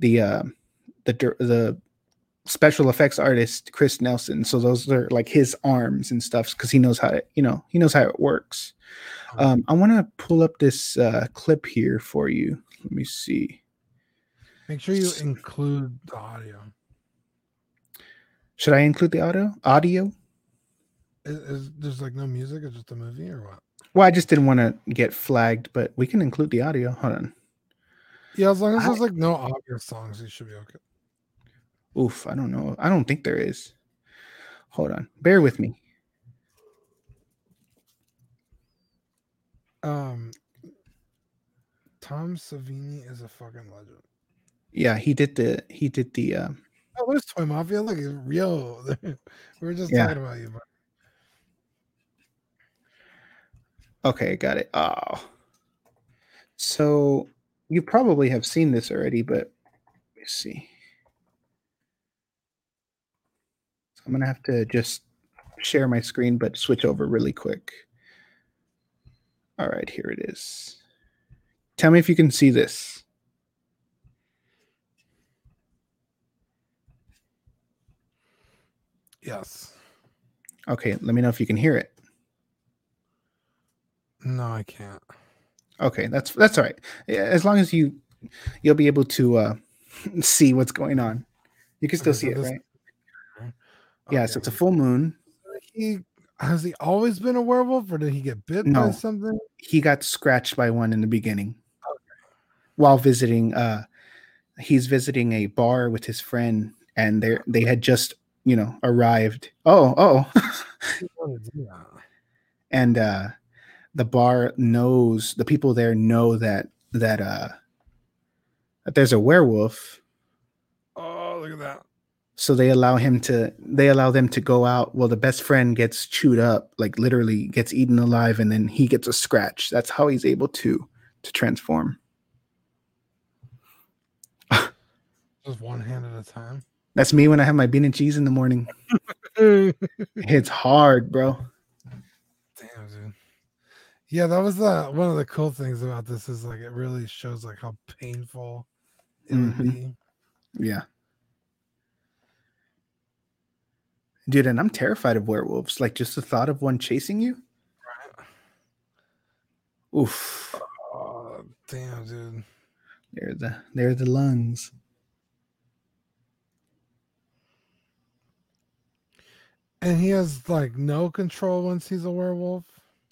the uh, the the special effects artist Chris Nelson. So those are like his arms and stuff because he knows how to, you know he knows how it works. Um, I want to pull up this uh, clip here for you. Let me see. Make sure you include the audio. Should I include the audio? Audio? Is, is there's like no music? It's just a movie or what? Well, I just didn't want to get flagged, but we can include the audio. Hold on. Yeah, as long as I, there's like no audio songs, you should be okay. Oof, I don't know. I don't think there is. Hold on. Bear with me. Um, Tom Savini is a fucking legend. Yeah, he did the he did the. Uh, oh, what is Toy Mafia? Look, it's real. We were just yeah. talking about you, bro. Okay, got it. Oh, so you probably have seen this already, but let me see. So I'm gonna have to just share my screen, but switch over really quick. All right, here it is. Tell me if you can see this. Yes. Okay, let me know if you can hear it. No, I can't. Okay, that's that's all right. As long as you you'll be able to uh, see what's going on, you can still okay, see so it, this, right? Okay. Yeah, so it's a full moon. He has he always been a werewolf, or did he get bit no, by something? He got scratched by one in the beginning. Okay. While visiting, uh, he's visiting a bar with his friend, and they they had just you know arrived. Oh, oh, and uh. The bar knows the people there know that that uh that there's a werewolf. Oh, look at that! So they allow him to they allow them to go out. Well, the best friend gets chewed up, like literally gets eaten alive, and then he gets a scratch. That's how he's able to to transform. Just one hand at a time. That's me when I have my bean and cheese in the morning. It's hard, bro. Damn, dude. Yeah, that was the, one of the cool things about this is like it really shows like how painful it mm-hmm. would be. Yeah. Dude, and I'm terrified of werewolves. Like just the thought of one chasing you. Oof. Oh, damn, dude. They're the they're the lungs. And he has like no control once he's a werewolf.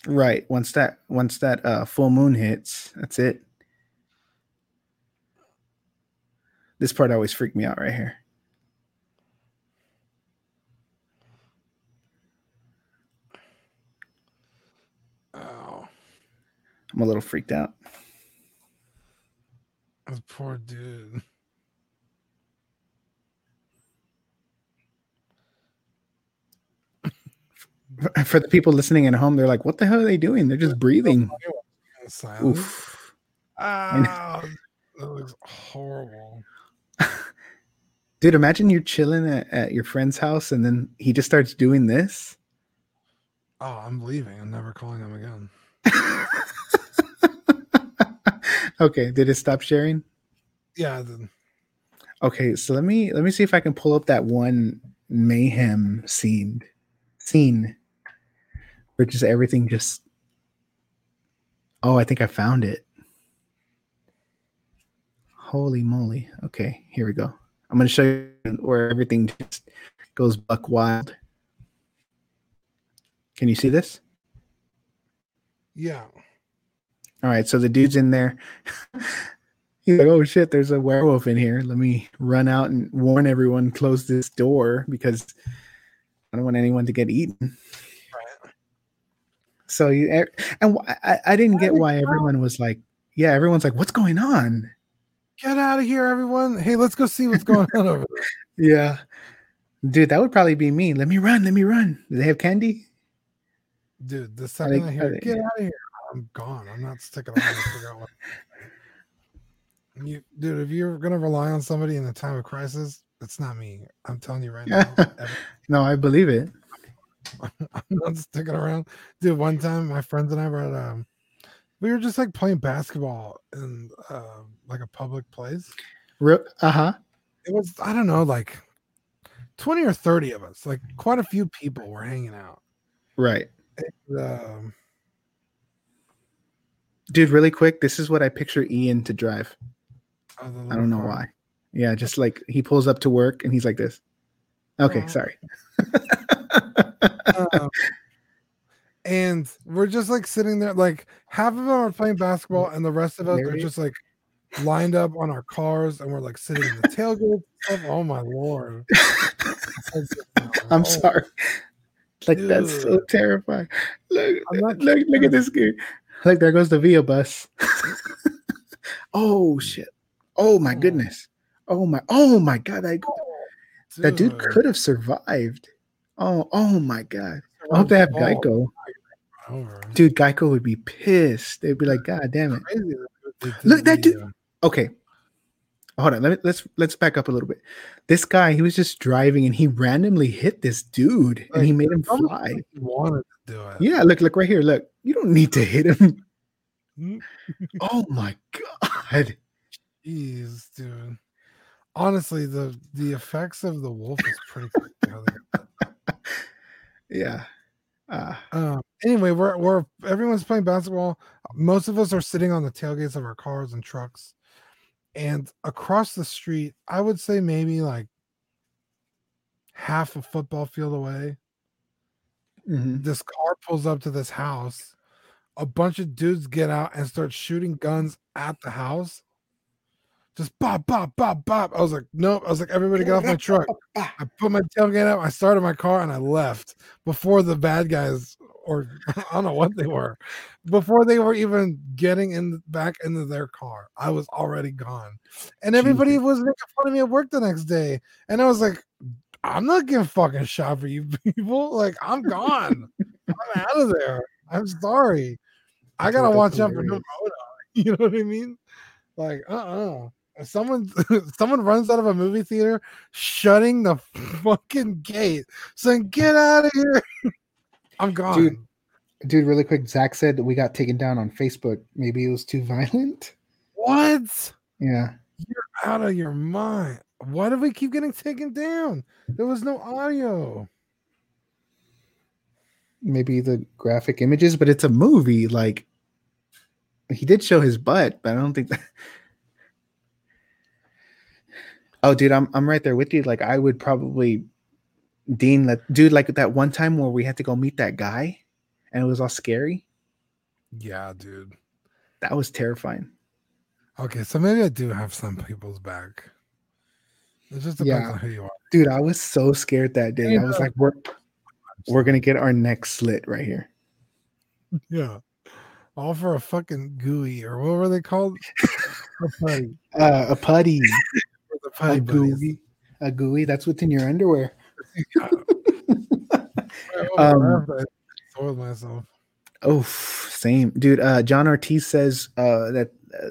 Right. Once that once that uh, full moon hits, that's it. This part always freaked me out right here. Oh. I'm a little freaked out. This poor dude. For the people listening at home, they're like, what the hell are they doing? They're just breathing. Oof. Oh, that looks horrible. Dude, imagine you're chilling at, at your friend's house and then he just starts doing this. Oh, I'm leaving. I'm never calling him again. Okay, did it stop sharing? Yeah, it did. Okay, so let me let me see if I can pull up that one mayhem scene. Scene. Where just everything just... Oh, I think I found it. Holy moly. Okay, here we go. I'm going to show you where everything just goes buck wild. Can you see this? Yeah. All right, so the dude's in there. He's like, oh, shit, there's a werewolf in here. Let me run out and warn everyone, close this door because I don't want anyone to get eaten. Right. So, you, and I, I didn't get why everyone was like, yeah, everyone's like, what's going on? Get out of here, everyone. Hey, let's go see what's going on over there. Yeah. Dude, that would probably be me. Let me run. Let me run. Do they have candy? Dude, the second I hear, get out of here. I'm gone. I'm not sticking around to figure out what. You, dude, if you're going to rely on somebody in a time of crisis, it's not me. I'm telling you right now. No, I believe it. I'm not sticking around. Dude, one time my friends and I were at, um, we were just like playing basketball in uh, like a public place. Uh-huh. It was, I don't know, like twenty or thirty of us. Like quite a few people were hanging out. Right. And, um, dude, really quick, this is what I picture Ian to drive. I don't know why. Yeah, just like he pulls up to work and he's like this. Okay, uh, sorry. uh, and we're just like sitting there, like half of them are playing basketball and the rest of us are just like lined up on our cars and we're like sitting in the tailgate. Oh my Lord. I'm sorry. Like, dude. That's so terrifying. Look, look, look, look at this kid. Like, there goes the V I A bus. Oh, shit. Oh, my goodness. Oh, my. Oh, my God. I, dude. That dude could have survived. Oh, oh, my God. I hope they have Geico. Dude, Geico would be pissed. They'd be like, God damn it. Look, that dude. Okay. Hold on. Let me, let's let's back up a little bit. This guy, he was just driving and he randomly hit this dude and he made him fly. He wanted to do it. Yeah, look, look right here. Look, you don't need to hit him. Oh my God. Jeez, dude. Honestly, the, the effects of the wolf is pretty good. Yeah. Uh, um, anyway, we're we're everyone's playing basketball. Most of us are sitting on the tailgates of our cars and trucks. And across the street, I would say maybe like half a football field away, mm-hmm. This car pulls up to this house. A bunch of dudes get out and start shooting guns at the house. Just bop, bop, bop, bop. I was like, nope. I was like, everybody get off my truck. I put my tailgate up. I started my car and I left before the bad guys, or I don't know what they were, before they were even getting in back into their car. I was already gone. And everybody Jesus. Was making fun of me at work the next day. And I was like, I'm not getting fucking shot for you people. Like, I'm gone. I'm out of there. I'm sorry. I gotta watch out for Nomoto. You know what I mean? Like, uh-uh. If someone someone runs out of a movie theater shutting the fucking gate saying, get out of here. I'm gone. Dude, dude, really quick, Zach said that we got taken down on Facebook. Maybe it was too violent. What? Yeah. You're out of your mind. Why did we keep getting taken down? There was no audio. Maybe the graphic images, but it's a movie. Like, He did show his butt, but I don't think that. Oh, dude, I'm I'm right there with you. Like, I would probably dean that dude. Like that one time where we had to go meet that guy, and it was all scary. Yeah, dude, that was terrifying. Okay, so maybe I do have some people's back. It just depends yeah. on who you are, dude. I was so scared that day. Yeah. I was like, we're we're gonna get our neck slit right here. Yeah. All for a fucking gooey, or what were they called? A putty. Uh, a putty. A, putty a gooey. A gooey. That's what's in your underwear. um, soiled myself. Oh, same. Dude, uh, John Ortiz says uh, that uh,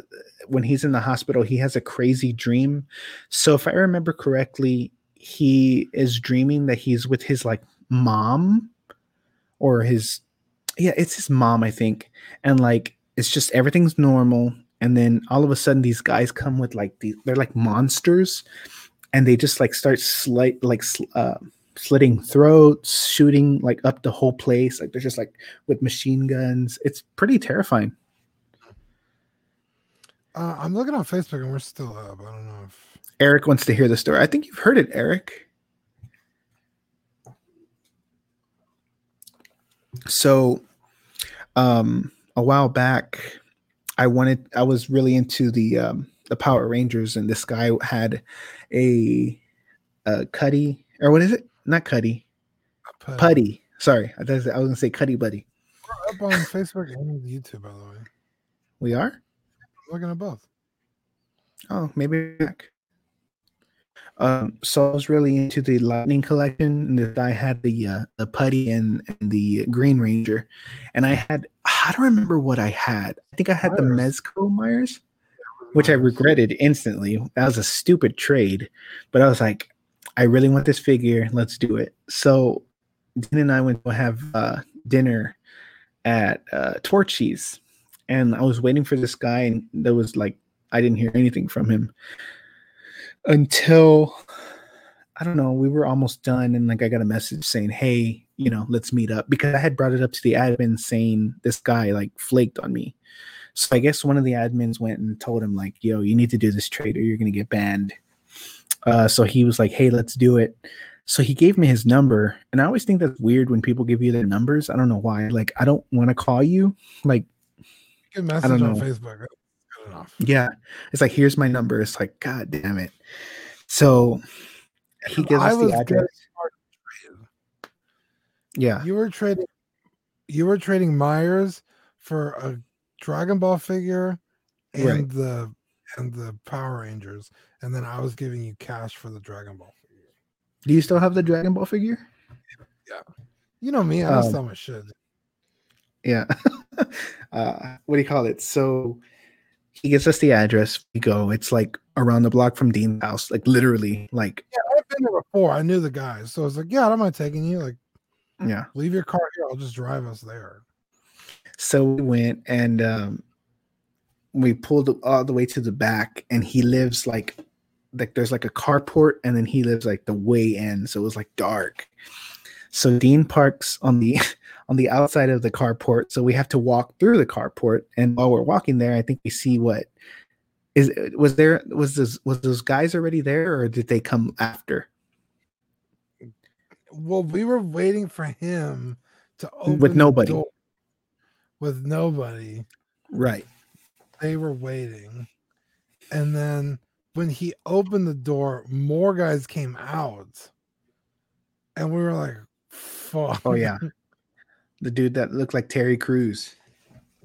when he's in the hospital, he has a crazy dream. So if I remember correctly, he is dreaming that he's with his, like, mom or his... Yeah, it's his mom, I think. And, like, it's just everything's normal. And then all of a sudden these guys come with, like, these, they're like monsters. And they just, like, start slight, like, uh, slitting throats, shooting, like, up the whole place. Like, they're just, like, with machine guns. It's pretty terrifying. Uh, I'm looking on Facebook and we're still up. I don't know if... Eric wants to hear the story. I think you've heard it, Eric. So, um, a while back, I wanted, I was really into the, um, the Power Rangers, and this guy had a, a Cuddy, or what is it? Not Cuddy, putty. putty. Sorry. I was going to say Cuddy Buddy. We're up on Facebook and YouTube, by the way. We are? We're looking at both. Oh, maybe back. Um, so I was really into the Lightning collection, and I had the uh, the putty and, and the Green Ranger, and I had I don't remember what I had. I think I had Myers. the Mezco Myers, which I regretted instantly. That was a stupid trade, but I was like, I really want this figure. Let's do it. So Dean and I went to have uh, dinner at uh, Torchy's, and I was waiting for this guy, and there was like I didn't hear anything from him. Until I don't know, we were almost done, and like I got a message saying, "Hey, you know, let's meet up," because I had brought it up to the admin saying this guy like flaked on me. So I guess one of the admins went and told him like, "Yo, you need to do this trade, or you're gonna get banned." Uh, so he was like, "Hey, let's do it." So he gave me his number, and I always think that's weird when people give you their numbers. I don't know why. Like, I don't want to call you. Like, you can message I don't know. on Facebook. Right? Enough. Yeah, it's like here's my number. It's like God damn it. So he gives I us the address. Yeah, you were trading. You were trading Myers for a Dragon Ball figure and right. the and the Power Rangers, and then I was giving you cash for the Dragon Ball figure. Do you still have the Dragon Ball figure? Yeah, you know me. I don't um, sell my shit. Yeah. uh, what do you call it? So. He gives us the address. We go. It's like around the block from Dean's house. Like literally, like yeah, I've been there before. I knew the guys, so I was like, yeah, I don't mind taking you. Like, yeah, leave your car here. I'll just drive us there. So we went and um, we pulled all the way to the back, and he lives like like there's like a carport, and then he lives like the way end. So it was like dark. So Dean parks on the on the outside of the carport. So we have to walk through the carport. And while we're walking there, I think we see what is was there was this was those guys already there, or did they come after? Well, we were waiting for him to open with nobody. The door. With nobody. Right. They were waiting. And then when he opened the door, more guys came out. And we were like, fuck. Oh, yeah. The dude that looked like Terry Crews.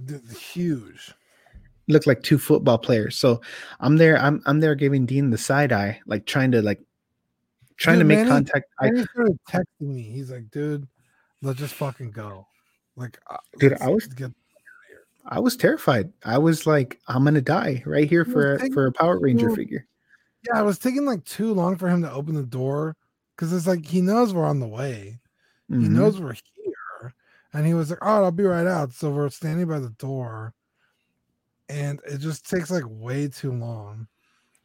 Dude, huge. Looked like two football players. So I'm there. I'm I'm there giving Dean the side eye, like trying to like trying dude, to make Manny, contact. Manny I started texting me. He's like, dude, let's just fucking go. Like, dude, I was get I was terrified. I was like, I'm gonna die right here for taking, for a Power Ranger dude, figure. Yeah, it was taking like too long for him to open the door because it's like he knows we're on the way. Mm-hmm. He knows we're here. And he was like, oh, I'll be right out. So we're standing by the door. And it just takes like way too long.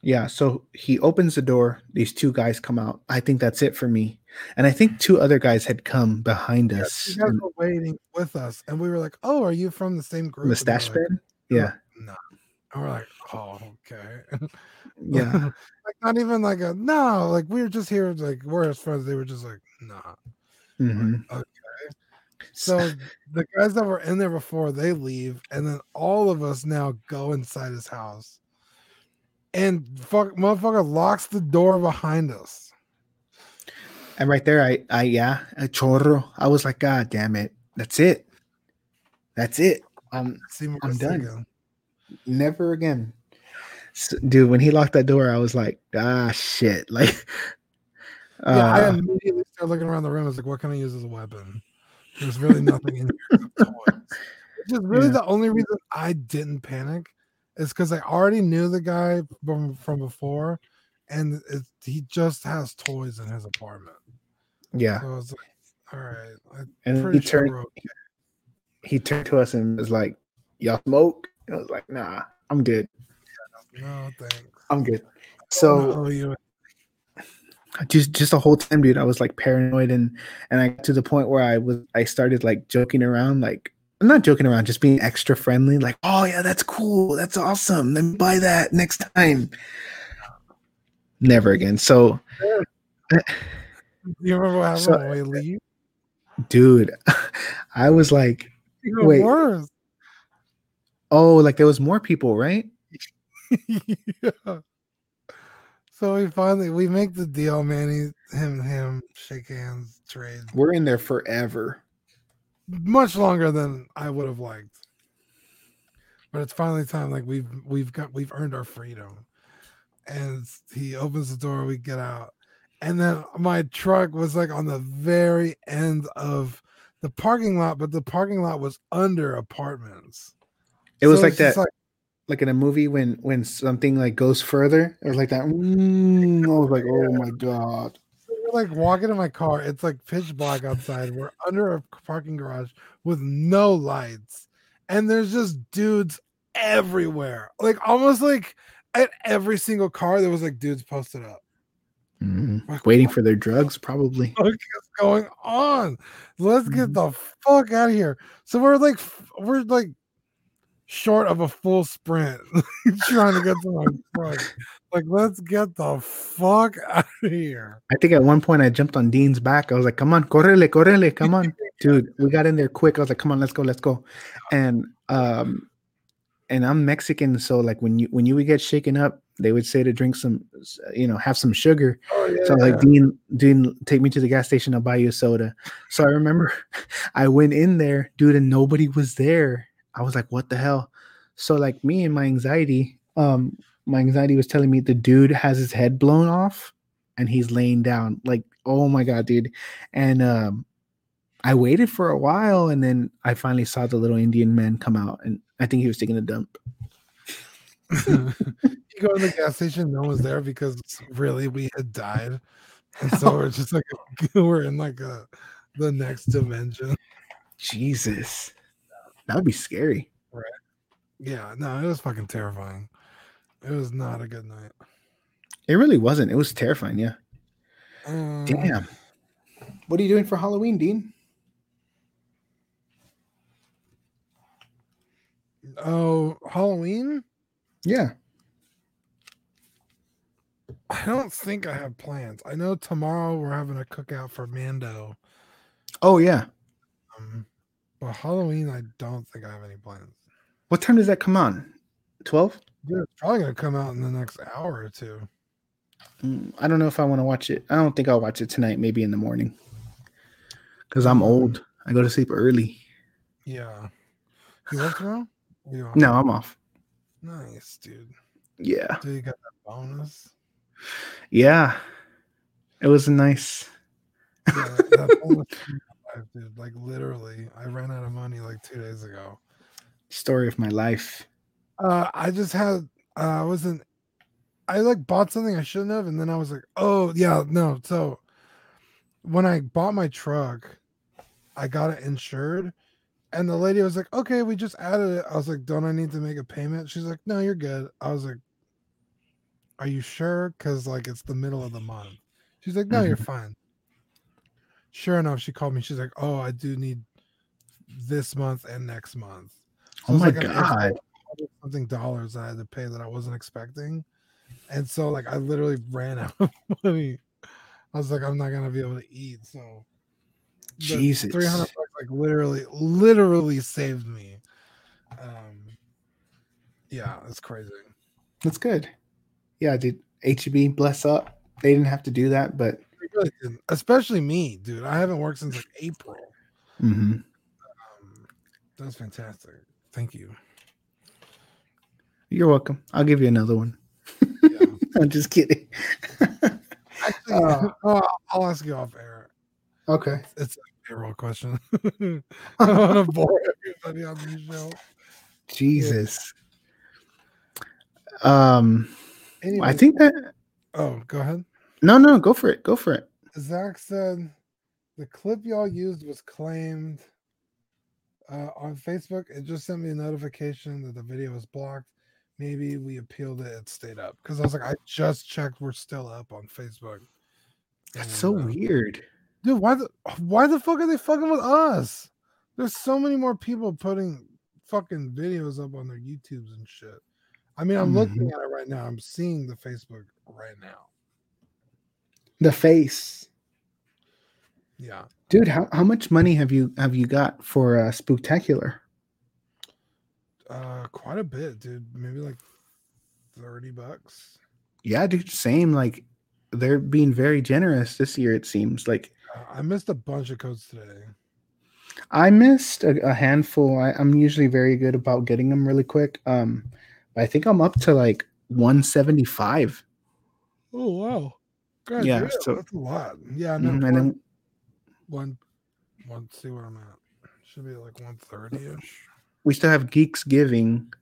Yeah. So he opens the door. These two guys come out. I think that's it for me. And I think two other guys had come behind yeah, us. Two guys were waiting with us. And we were like, oh, are you from the same group? Mustache like, Band? Yeah. No. And we're like, oh, okay. Yeah. Like, not even like a no, like we were just here, like we're as friends. They were just like, nah. Mm-hmm. Like, okay. So the guys that were in there before, they leave, and then all of us now go inside his house. And fuck, motherfucker locks the door behind us. And right there, I, I, yeah, a chorro. I was like, God damn it. That's it. That's it. I'm, I'm done. Ago. Never again. So, dude, when he locked that door, I was like, ah, shit. Like, uh, yeah, I immediately started looking around the room. I was like, what can I use as a weapon? There's really nothing in here. Which is really yeah. the only reason I didn't panic. It's because I already knew the guy from, from before, and it, he just has toys in his apartment. Yeah. So I was like, all right. I'm and he turned, sure okay. he turned to us and was like, y'all smoke? And I was like, nah, I'm good. No, thanks. I'm good. So just just the whole time, dude, I was like paranoid, and, and I got to the point where I was I started like joking around, like, I'm not joking around, just being extra friendly. Like, oh, yeah, that's cool. That's awesome. Let me buy that next time. Never again. So, you remember what happened when we leave? Dude, I was like, even wait. Worse. Oh, like there was more people, right? Yeah. So we finally, we make the deal, man. He, him, him, shake hands, trade. We're in there forever. Much longer than I would have liked, but it's finally time. Like we've we've got we've earned our freedom. And he opens the door, we get out, and then my truck was like on the very end of the parking lot, but the parking lot was under apartments. It was so like that, like, like in a movie when when something like goes further, it was like that. Mm, I was like, oh my god. Like walking in my car, it's like pitch black outside. We're under a parking garage with no lights, and there's just dudes everywhere. Like almost like at every single car, there was like dudes posted up, mm-hmm. like, waiting for their drugs, probably. What is going on? Let's get mm-hmm. the fuck out of here. So we're like, we're like short of a full sprint, trying to get to my truck. Like, let's get the fuck out of here. I think at one point I jumped on Dean's back. I was like, come on, correle, correle, come on. Dude, we got in there quick. I was like, come on, let's go, let's go. And um, and I'm Mexican, so like when you when you would get shaken up, they would say to drink some, you know, have some sugar. Oh, yeah, so I was like, Dean, Dean, take me to the gas station. I'll buy you a soda. So I remember I went in there, dude, and nobody was there. I was like, what the hell? So like me and my anxiety, um, my anxiety was telling me the dude has his head blown off and he's laying down. Like, oh my God, dude. And um, I waited for a while, and then I finally saw the little Indian man come out, and I think he was taking a dump. You go to the gas station, no one's there because really we had died. And so we're just like, we're in like a, the next dimension. Jesus. That would be scary. Right. Yeah, no, it was fucking terrifying. It was not a good night. It really wasn't. It was terrifying, yeah. Um, Damn. What are you doing for Halloween, Dean? Oh, Halloween? Yeah. I don't think I have plans. I know tomorrow we're having a cookout for Mando. Oh, yeah. Um, but Halloween, I don't think I have any plans. What time does that come on? twelve? Dude, it's probably gonna come out in the next hour or two. Mm, I don't know if I want to watch it. I don't think I'll watch it tonight. Maybe in the morning, because I'm old. I go to sleep early. Yeah. You work tomorrow? No, I'm off. Nice, dude. Yeah. So you got that bonus? Yeah. It was nice. Yeah, that bonus, dude. Like literally, I ran out of money like two days ago. Story of my life. Uh, I just had, uh, I wasn't, I like bought something I shouldn't have. And then I was like, oh yeah, no. So when I bought my truck, I got it insured, and the lady was like, okay, we just added it. I was like, don't I need to make a payment? She's like, no, you're good. I was like, are you sure? Cause like, it's the middle of the month. She's like, no, mm-hmm. you're fine. Sure enough, she called me. She's like, oh, I do need this month and next month. So oh my like God. something dollars that I had to pay that I wasn't expecting. And so like I literally ran out of money. I was like, I'm not gonna be able to eat. So Jesus, three hundred bucks like literally, literally saved me. Um, yeah, it's crazy. That's good. Yeah, dude. H E B, bless up. They didn't have to do that, but they really didn't. Especially me, dude. I haven't worked since like April. Mm-hmm. Um, that's fantastic. Thank you. You're welcome. I'll give you another one. Yeah. I'm just kidding. Actually, uh, I'll, I'll ask you off air. Okay. It's a payroll question. I want to bore everybody on this show. Jesus. Yeah. Um, anyway, I think that. Oh, go ahead. No, no, go for it. Go for it. Zach said the clip y'all used was claimed uh, on Facebook. It just sent me a notification that the video was blocked. Maybe we appealed it. It stayed up because I was like, I just checked. We're still up on Facebook. That's and, so uh, weird. Dude, why the why the fuck are they fucking with us? There's so many more people putting fucking videos up on their YouTubes and shit. I mean, I'm mm-hmm. looking at it right now. I'm seeing the Facebook right now. The face. Yeah. Dude, how, how much money have you have you got for uh, Spooktacular? Uh, quite a bit, dude. Maybe like thirty bucks. Yeah, dude. Same. Like, they're being very generous this year, it seems. Like, I missed a bunch of codes today. I missed a, a handful. I, I'm usually very good about getting them really quick. Um, I think I'm up to like one seventy-five. Oh wow! God, yeah, dude, so, that's a lot. Yeah, no, and one, then one, one. See where I'm at. Should be like one thirty ish. We still have Geeks Giving,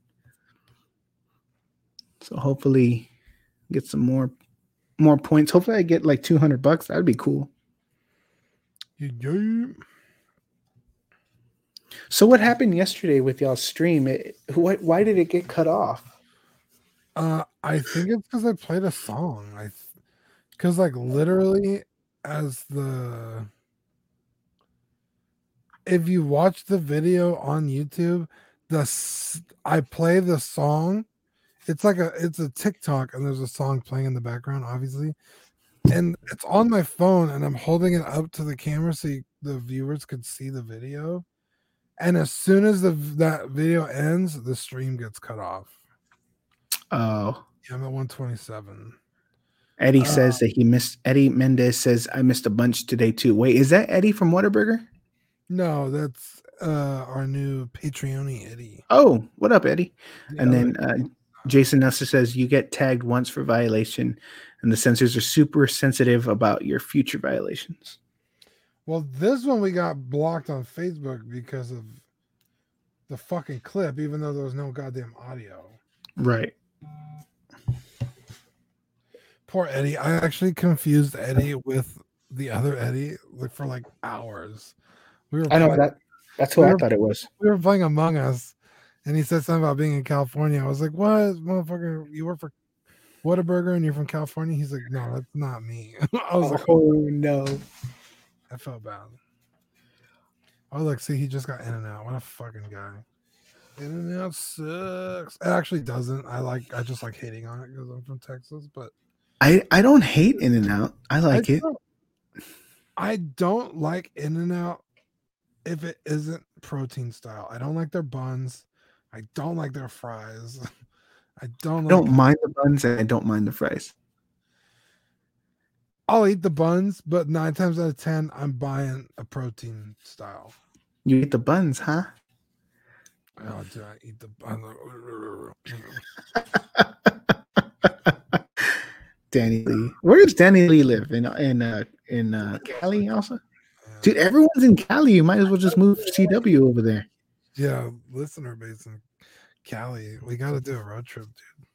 so hopefully get some more, more points. Hopefully I get like two hundred bucks. That'd be cool. Yeah. So what happened yesterday with y'all's stream? It, what, why did it get cut off? Uh, I think it's because I played a song. I, because like literally as the, if you watch the video on YouTube, the I play the song. It's like a it's a TikTok and there's a song playing in the background, obviously, and it's on my phone and I'm holding it up to the camera so you, the viewers could see the video. And as soon as the that video ends, the stream gets cut off. Oh, yeah, I'm at one twenty-seven. Eddie uh, says that he missed. Eddie Mendez says I missed a bunch today too. Wait, is that Eddie from Whataburger? No, that's uh, our new Patreon Eddie. Oh, what up, Eddie? Yeah, and then uh, Jason Nestor says you get tagged once for violation, and the censors are super sensitive about your future violations. Well, this one we got blocked on Facebook because of the fucking clip, even though there was no goddamn audio. Right. Poor Eddie. I actually confused Eddie with the other Eddie for like hours. We were I playing, know that. That's who we I were, thought it was. We were playing Among Us, and he said something about being in California. I was like, "What, motherfucker? You work for Whataburger and you're from California?" He's like, "No, that's not me." I was oh, like, "Oh no." I felt bad. Oh, look, see, he just got In-N-Out. What a fucking guy. In-N-Out sucks. It actually doesn't. I like. I just like hating on it because I'm from Texas, but... I, I don't hate In-N-Out. I like I it. Don't, I don't like In-N-Out if it isn't protein style. I don't like their buns. I don't like their fries. I don't, I don't like mind the buns and I don't mind the fries. I'll eat the buns, but nine times out of ten, I'm buying a protein style. You eat the buns, huh? Oh, do I eat the buns? Danny Lee. Where does Danny Lee live? In in uh, in uh, Cali also? Yeah. Dude, everyone's in Cali. You might as well just move C W over there. Yeah, listener base in Cali. We got to do a road trip, dude.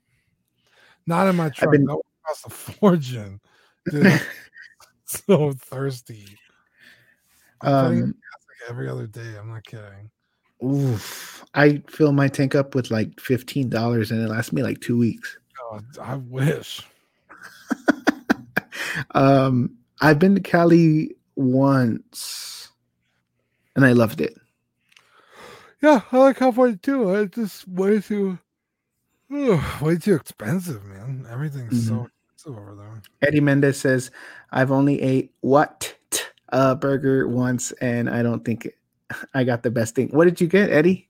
Not in my truck. Been... That would cost a fortune. Dude, I'm so thirsty. I'm um, like every other day. I'm not kidding. Oof! I fill my tank up with like fifteen dollars, and it lasts me like two weeks. Oh, I wish. um, I've been to Cali once, and I loved it. Yeah, I like California too. It's just way too Ugh, way too expensive, man. Everything's mm-hmm. so expensive over there. Eddie Mendez says, I've only ate what uh, burger once, and I don't think I got the best thing. What did you get, Eddie?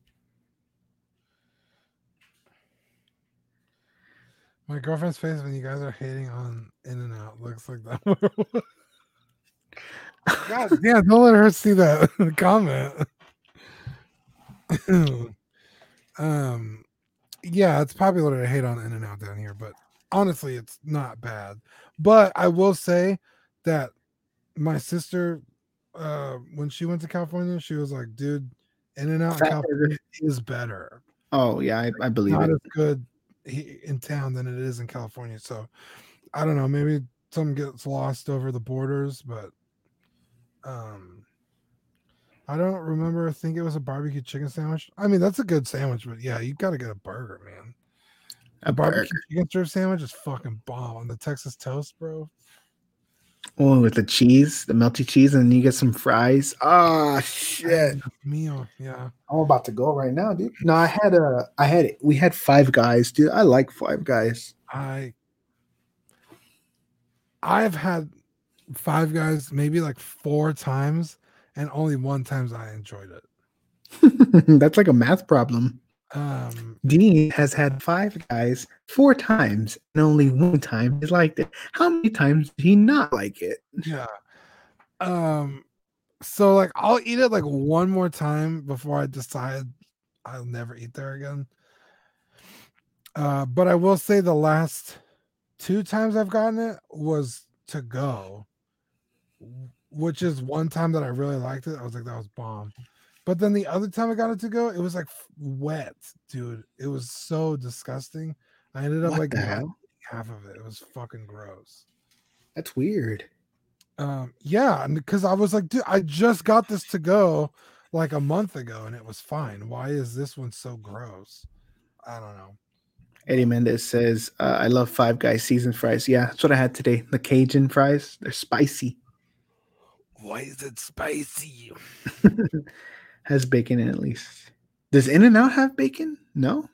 My girlfriend's face when you guys are hating on In-N-Out looks like that. God, yeah, don't let her see that comment. um, yeah, it's popular to hate on In-N-Out down here, but honestly, it's not bad. But I will say that my sister, uh, when she went to California, she was like, "Dude, In-N-Out in California is better." Oh yeah, I, I believe not it. Not as good in town than it is in California. So I don't know. Maybe something gets lost over the borders, but. Um, I don't remember. I think it was a barbecue chicken sandwich. I mean, that's a good sandwich, but yeah, you gotta get a burger, man. A, a barbecue burger. Chicken strip sandwich is fucking bomb on the Texas toast, bro. Oh, with the cheese, the melty cheese, and then you get some fries. Oh shit, meal, yeah. I'm about to go right now, dude. No, I had a, I had, we had Five Guys, dude. I like Five Guys. I, I've had. Five Guys maybe like four times, and only one times I enjoyed it. That's like a math problem. Um, Dean has had Five Guys four times, and only one time he liked it. How many times did he not like it? Yeah. Um. So like, I'll eat it like one more time before I decide I'll never eat there again. Uh, but I will say the last two times I've gotten it was to go. Which is one time that I really liked it. I was like, that was bomb. But then the other time I got it to go, it was like wet, dude. It was so disgusting. I ended up what like half, half of it. It was fucking gross. That's weird. Um, yeah, because I was like, dude, I just got this to go like a month ago and it was fine. Why is this one so gross? I don't know. Eddie Mendez says, uh, I love Five Guys seasoned fries. Yeah, that's what I had today. The Cajun fries. They're spicy. Why is it spicy? Has bacon in it at least. Does In-N-Out have bacon? No?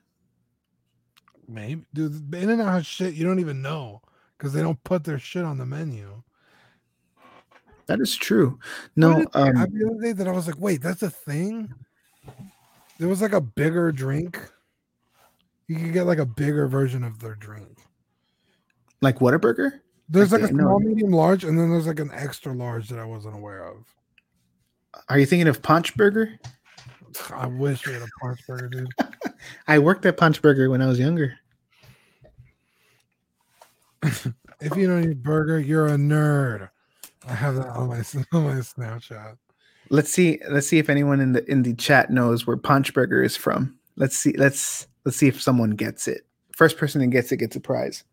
Maybe. Dude, In-N-Out has shit you don't even know because they don't put their shit on the menu. That is true. No. Um, I, the other day that I was like, wait, that's a thing? There was like a bigger drink. You could get like a bigger version of their drink. Like Whataburger? There's like, like a small, no. medium, large, and then there's like an extra large that I wasn't aware of. Are you thinking of Punch Burger? I wish we had a Punch Burger, dude. I worked at Punch Burger when I was younger. If you don't eat burger, you're a nerd. I have that on my, on my Snapchat. Let's see. Let's see if anyone in the in the chat knows where Punch Burger is from. Let's see. Let's. Let's see if someone gets it. First person that gets it gets a prize.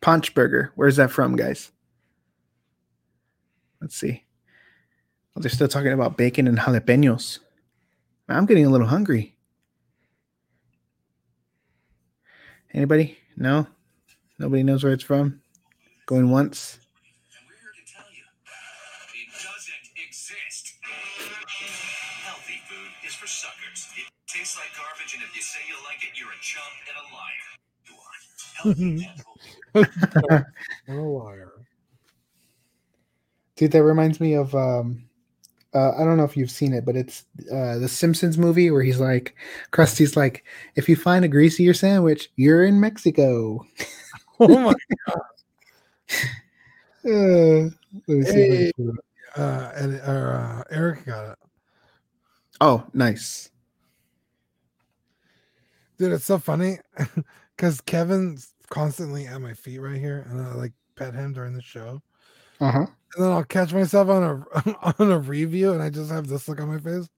Punch Burger. Where's that from, guys? Let's see. Oh, they're still talking about bacon and jalapenos. I'm getting a little hungry. Anybody? No? Nobody knows where it's from? Going once? And we're here to tell you, it doesn't exist. Healthy food is for suckers. It tastes like garbage, and if you say you like it, you're a chump and a liar. You are healthy and a liar. Dude, that reminds me of, um, uh, I don't know if you've seen it, but it's uh, the Simpsons movie where he's like, Krusty's like, if you find a greasier sandwich, you're in Mexico. Oh my God. uh, let me see. Hey. Uh, and, uh, Eric got it. Oh, nice. Dude, it's so funny because Kevin's constantly at my feet right here, and I like pet him during the show. Uh-huh. And then I'll catch myself on a on a review, and I just have this look on my face.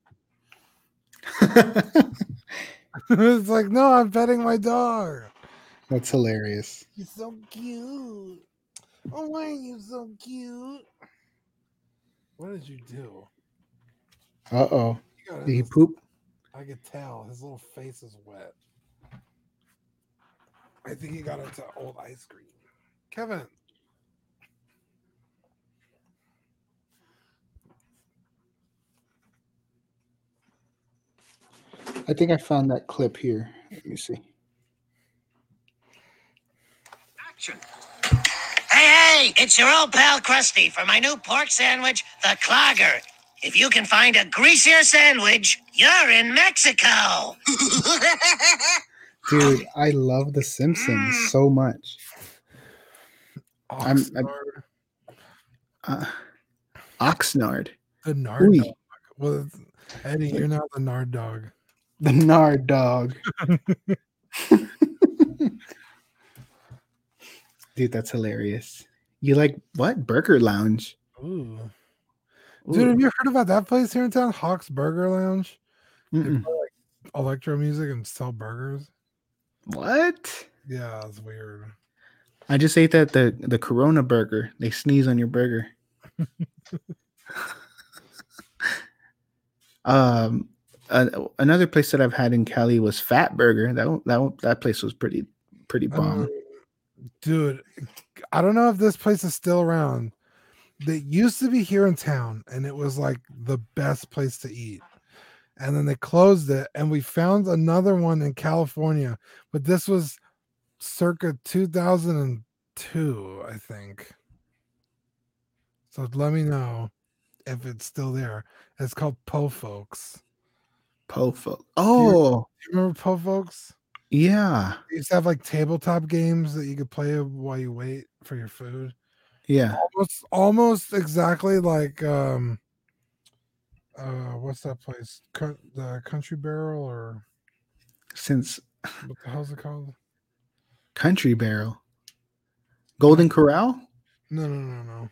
It's like, no, I'm petting my dog. That's hilarious. He's so cute. Oh, why are you so cute? What did you do? Uh oh. Did he poop? I could tell his little face is wet. I think he got into old ice cream. Kevin. I think I found that clip here. Let me see. Action. Hey, hey, it's your old pal Krusty for my new pork sandwich, the Clogger. If you can find a greasier sandwich, you're in Mexico. Dude, I love The Simpsons mm. so much. Oxnard. I'm, I'm, uh, Oxnard. The Nard Ooh. Dog. Well, Eddie, you're not the Nard Dog. The Nard Dog. Dude, that's hilarious. You like what? Burger Lounge. Ooh. Dude, Ooh. have you heard about that place here in town? Hawk's Burger Lounge? They play like electro music and sell burgers. What? Yeah, it's weird. I just ate that the, the Corona burger. They sneeze on your burger. um, uh, another place that I've had in Cali was Fat Burger. That that that place was pretty pretty bomb. Um, dude, I don't know if this place is still around. That used to be here in town, and it was like the best place to eat. And then they closed it, and we found another one in California. But this was circa two thousand two, I think. So let me know if it's still there. It's called Po Folks. Po Folks. Oh. Do you, do you remember Po Folks? Yeah. They used to have like tabletop games that you could play while you wait for your food. Yeah, almost, almost exactly like um, uh, what's that place? Co- the Country Barrel, or since what the hell's it called? Country Barrel, Golden Corral. No, no, no, no.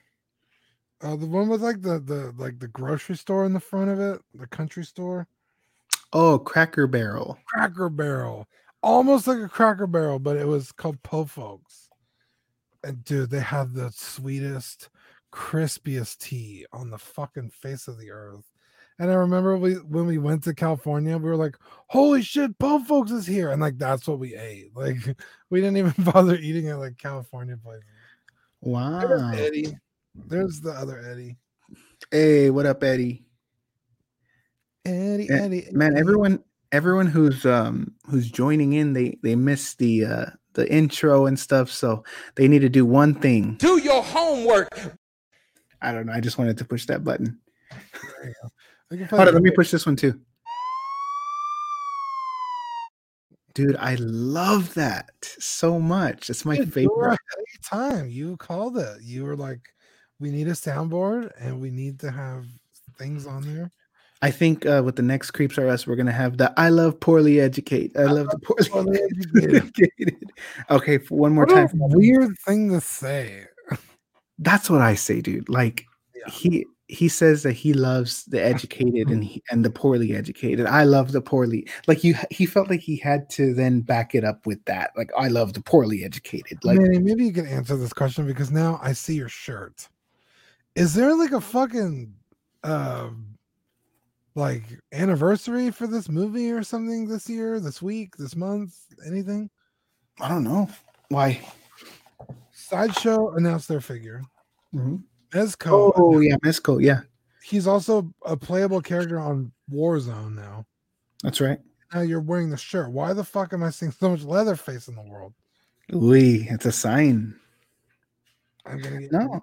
Uh, the one with like the the like the grocery store in the front of it, the Country Store. Oh, Cracker Barrel. Cracker Barrel, almost like a Cracker Barrel, but it was called Po Folks. And dude, they have the sweetest, crispiest tea on the fucking face of the earth. And I remember we when we went to California, we were like, holy shit, Po Folks is here. And like, that's what we ate. Like, we didn't even bother eating at like California places. Wow. There's Eddie. There's the other Eddie. Hey, what up, Eddie? Eddie, Eddie. Eddie. Man, everyone everyone who's um who's joining in, they they miss the uh the intro and stuff, so they need to do one thing. Do your homework. I don't know. I just wanted to push that button. Hold on, let me push this one too. Dude, I love that so much. It's my Dude, favorite. You were ahead of your time. You called it. You were like, we need a soundboard and we need to have things on there. I think uh, with the next Creeps R Us, we're gonna have the I love poorly educated. I, I love, love the poorly, poorly educated. educated. Okay, for one more what time. Weird thing to say. That's what I say, dude. Like yeah. he he says that he loves the educated and he, and the poorly educated. I love the poorly. Like you, he felt like he had to then back it up with that. Like I love the poorly educated. Like Manny, maybe you can answer this question because now I see your shirt. Is there like a fucking? Uh, like anniversary for this movie or something this year, this week, this month, anything? I don't know. Why? Sideshow announced their figure. Mm-hmm. Mezco. Oh yeah, Mezco. Yeah. He's also a playable character on Warzone now. That's right. Now you're wearing the shirt. Why the fuck am I seeing so much Leatherface in the world? Ooh, it's a sign. I'm gonna get no.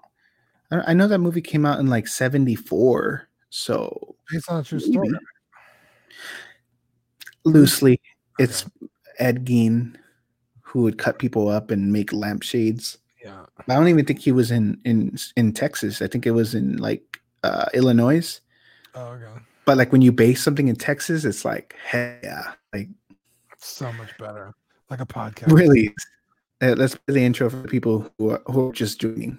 I know that movie came out in like seventy-four. So based on a true story, loosely, okay. It's Ed Gein who would cut people up and make lampshades. Yeah, I don't even think he was in in in Texas. I think it was in like uh, Illinois. Oh, okay. But like when you base something in Texas, it's like hey, yeah, like it's so much better, like a podcast. Really, uh, let's play the intro for people who are, who are just joining.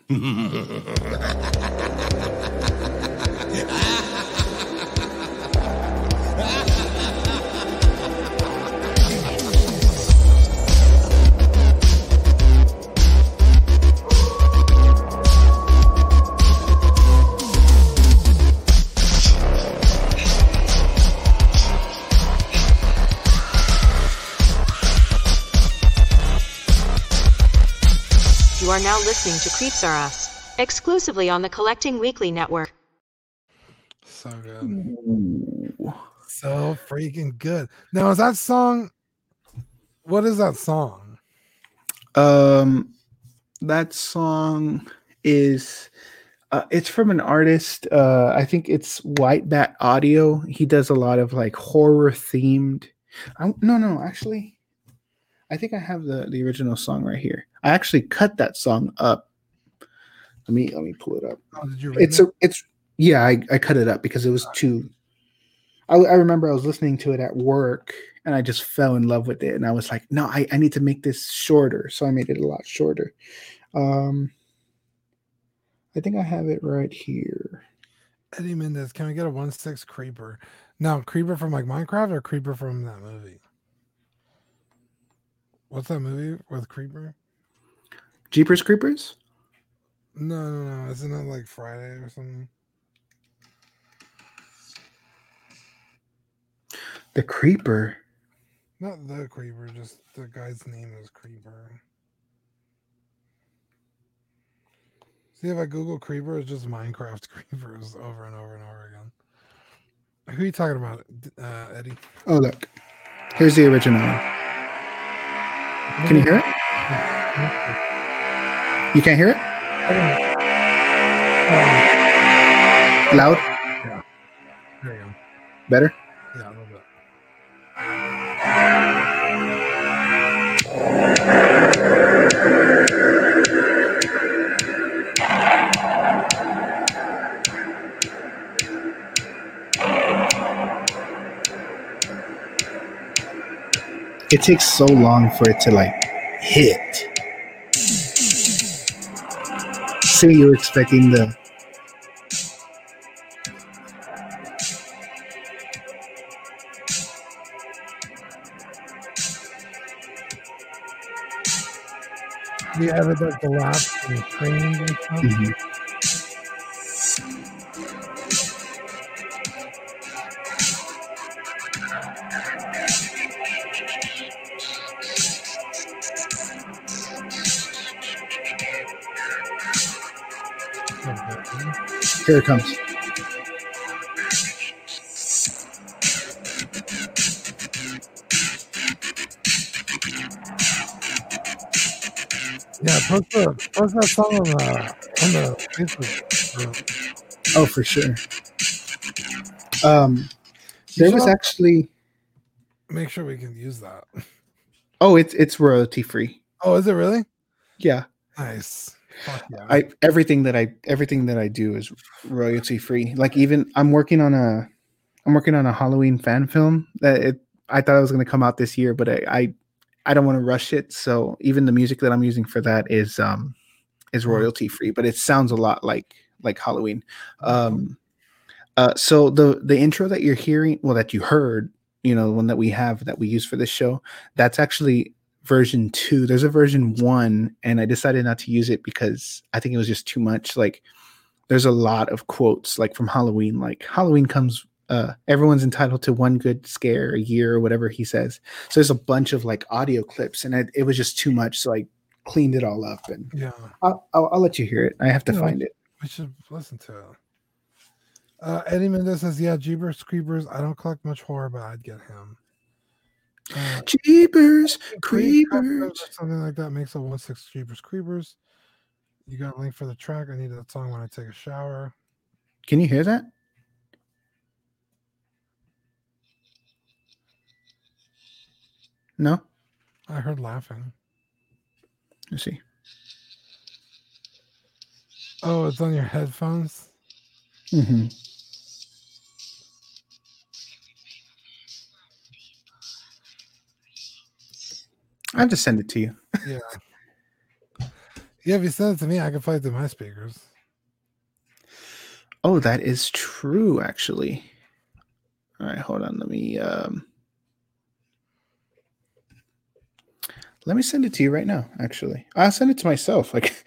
Are now listening to Creeps R Us exclusively on the Collecting Weekly Network. So good. So freaking good. Now is that song What is that song? Um, that song is uh, it's from an artist. Uh, I think it's White Bat Audio. He does a lot of like horror themed. I, no, no, actually, I think I have the, the original song right here. I actually cut that song up. Let me let me pull it up. Oh, did you rate it's it? a it's yeah. I, I cut it up because it was too. I, I remember I was listening to it at work and I just fell in love with it. And I was like, no, I, I need to make this shorter. So I made it a lot shorter. Um, I think I have it right here. Eddie Mendez, can we get a one six creeper? Now, creeper from like Minecraft or creeper from that movie? What's that movie with creeper? Jeepers Creepers? No, no, no. Isn't that like Friday or something? The Creeper. Not the Creeper, just the guy's name is Creeper. See, if I Google Creeper, it's just Minecraft Creepers over and over and over again. Who are you talking about, uh, Eddie? Oh, look. Here's the original one. Can you hear it? You can't hear it? Oh. Loud? Yeah. There you go. Better? Yeah, a little bit. It takes so long for it to like hit. So you're expecting the you ever done the laps and training and stuff? Mm-hmm. Here it comes. Yeah, post, the, post that song on the, on the Facebook. Oh, for sure. Um, there was actually. Make sure we can use that. Oh, it's it's royalty free. Oh, is it really? Yeah. Nice. Fuck yeah. I everything that I everything that I do is royalty free. Like even I'm working on a, I'm working on a Halloween fan film that it I thought it was going to come out this year, but I. I I don't want to rush it, so even the music that I'm using for that is um, is royalty free, but it sounds a lot like like Halloween. Um, uh, so the the intro that you're hearing, well, that you heard, you know, the one that we have that we use for this show, that's actually version two. There's a version one, and I decided not to use it because I think it was just too much. Like, there's a lot of quotes like from Halloween, like Halloween comes. Uh, everyone's entitled to one good scare a year or whatever he says. So there's a bunch of like audio clips, and I, it was just too much. So I cleaned it all up, and yeah, I'll, I'll, I'll let you hear it. I have to yeah, find we, it. We should listen to it. Uh, Eddie Mendez says, "Yeah, Jeepers Creepers. I don't collect much horror, but I'd get him." Uh, Jeepers Creepers, something like that makes a one six Jeepers Creepers. You got a link for the track? I need that song when I take a shower. Can you hear that? No, I heard laughing. Let's see. Oh, it's on your headphones. Mm-hmm. I have to send it to you. Yeah. Yeah, if you send it to me, I can play it through my speakers. Oh, that is true, actually. All right, hold on. Let me. Um... Let me send it to you right now, actually. I'll send it to myself. Like,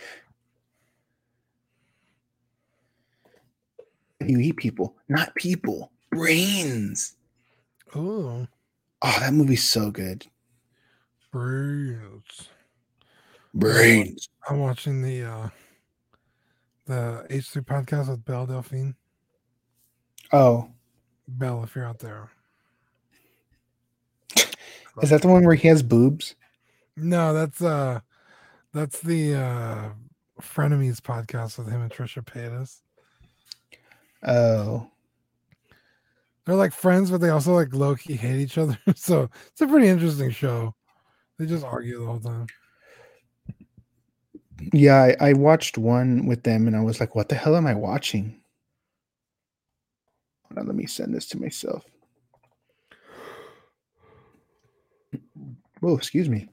you eat people, not people. Brains. Oh. Oh, that movie's so good. Brains. Brains. I'm watching the uh, the H three podcast with Belle Delphine. Oh. Belle, if you're out there. Is that the one where he has boobs? No, that's uh, that's the uh, Frenemies podcast with him and Trisha Paytas. Oh, they're like friends, but they also like low key hate each other. So it's a pretty interesting show. They just argue the whole time. Yeah, I, I watched one with them, and I was like, "What the hell am I watching?" Hold on, let me send this to myself. Whoa, excuse me.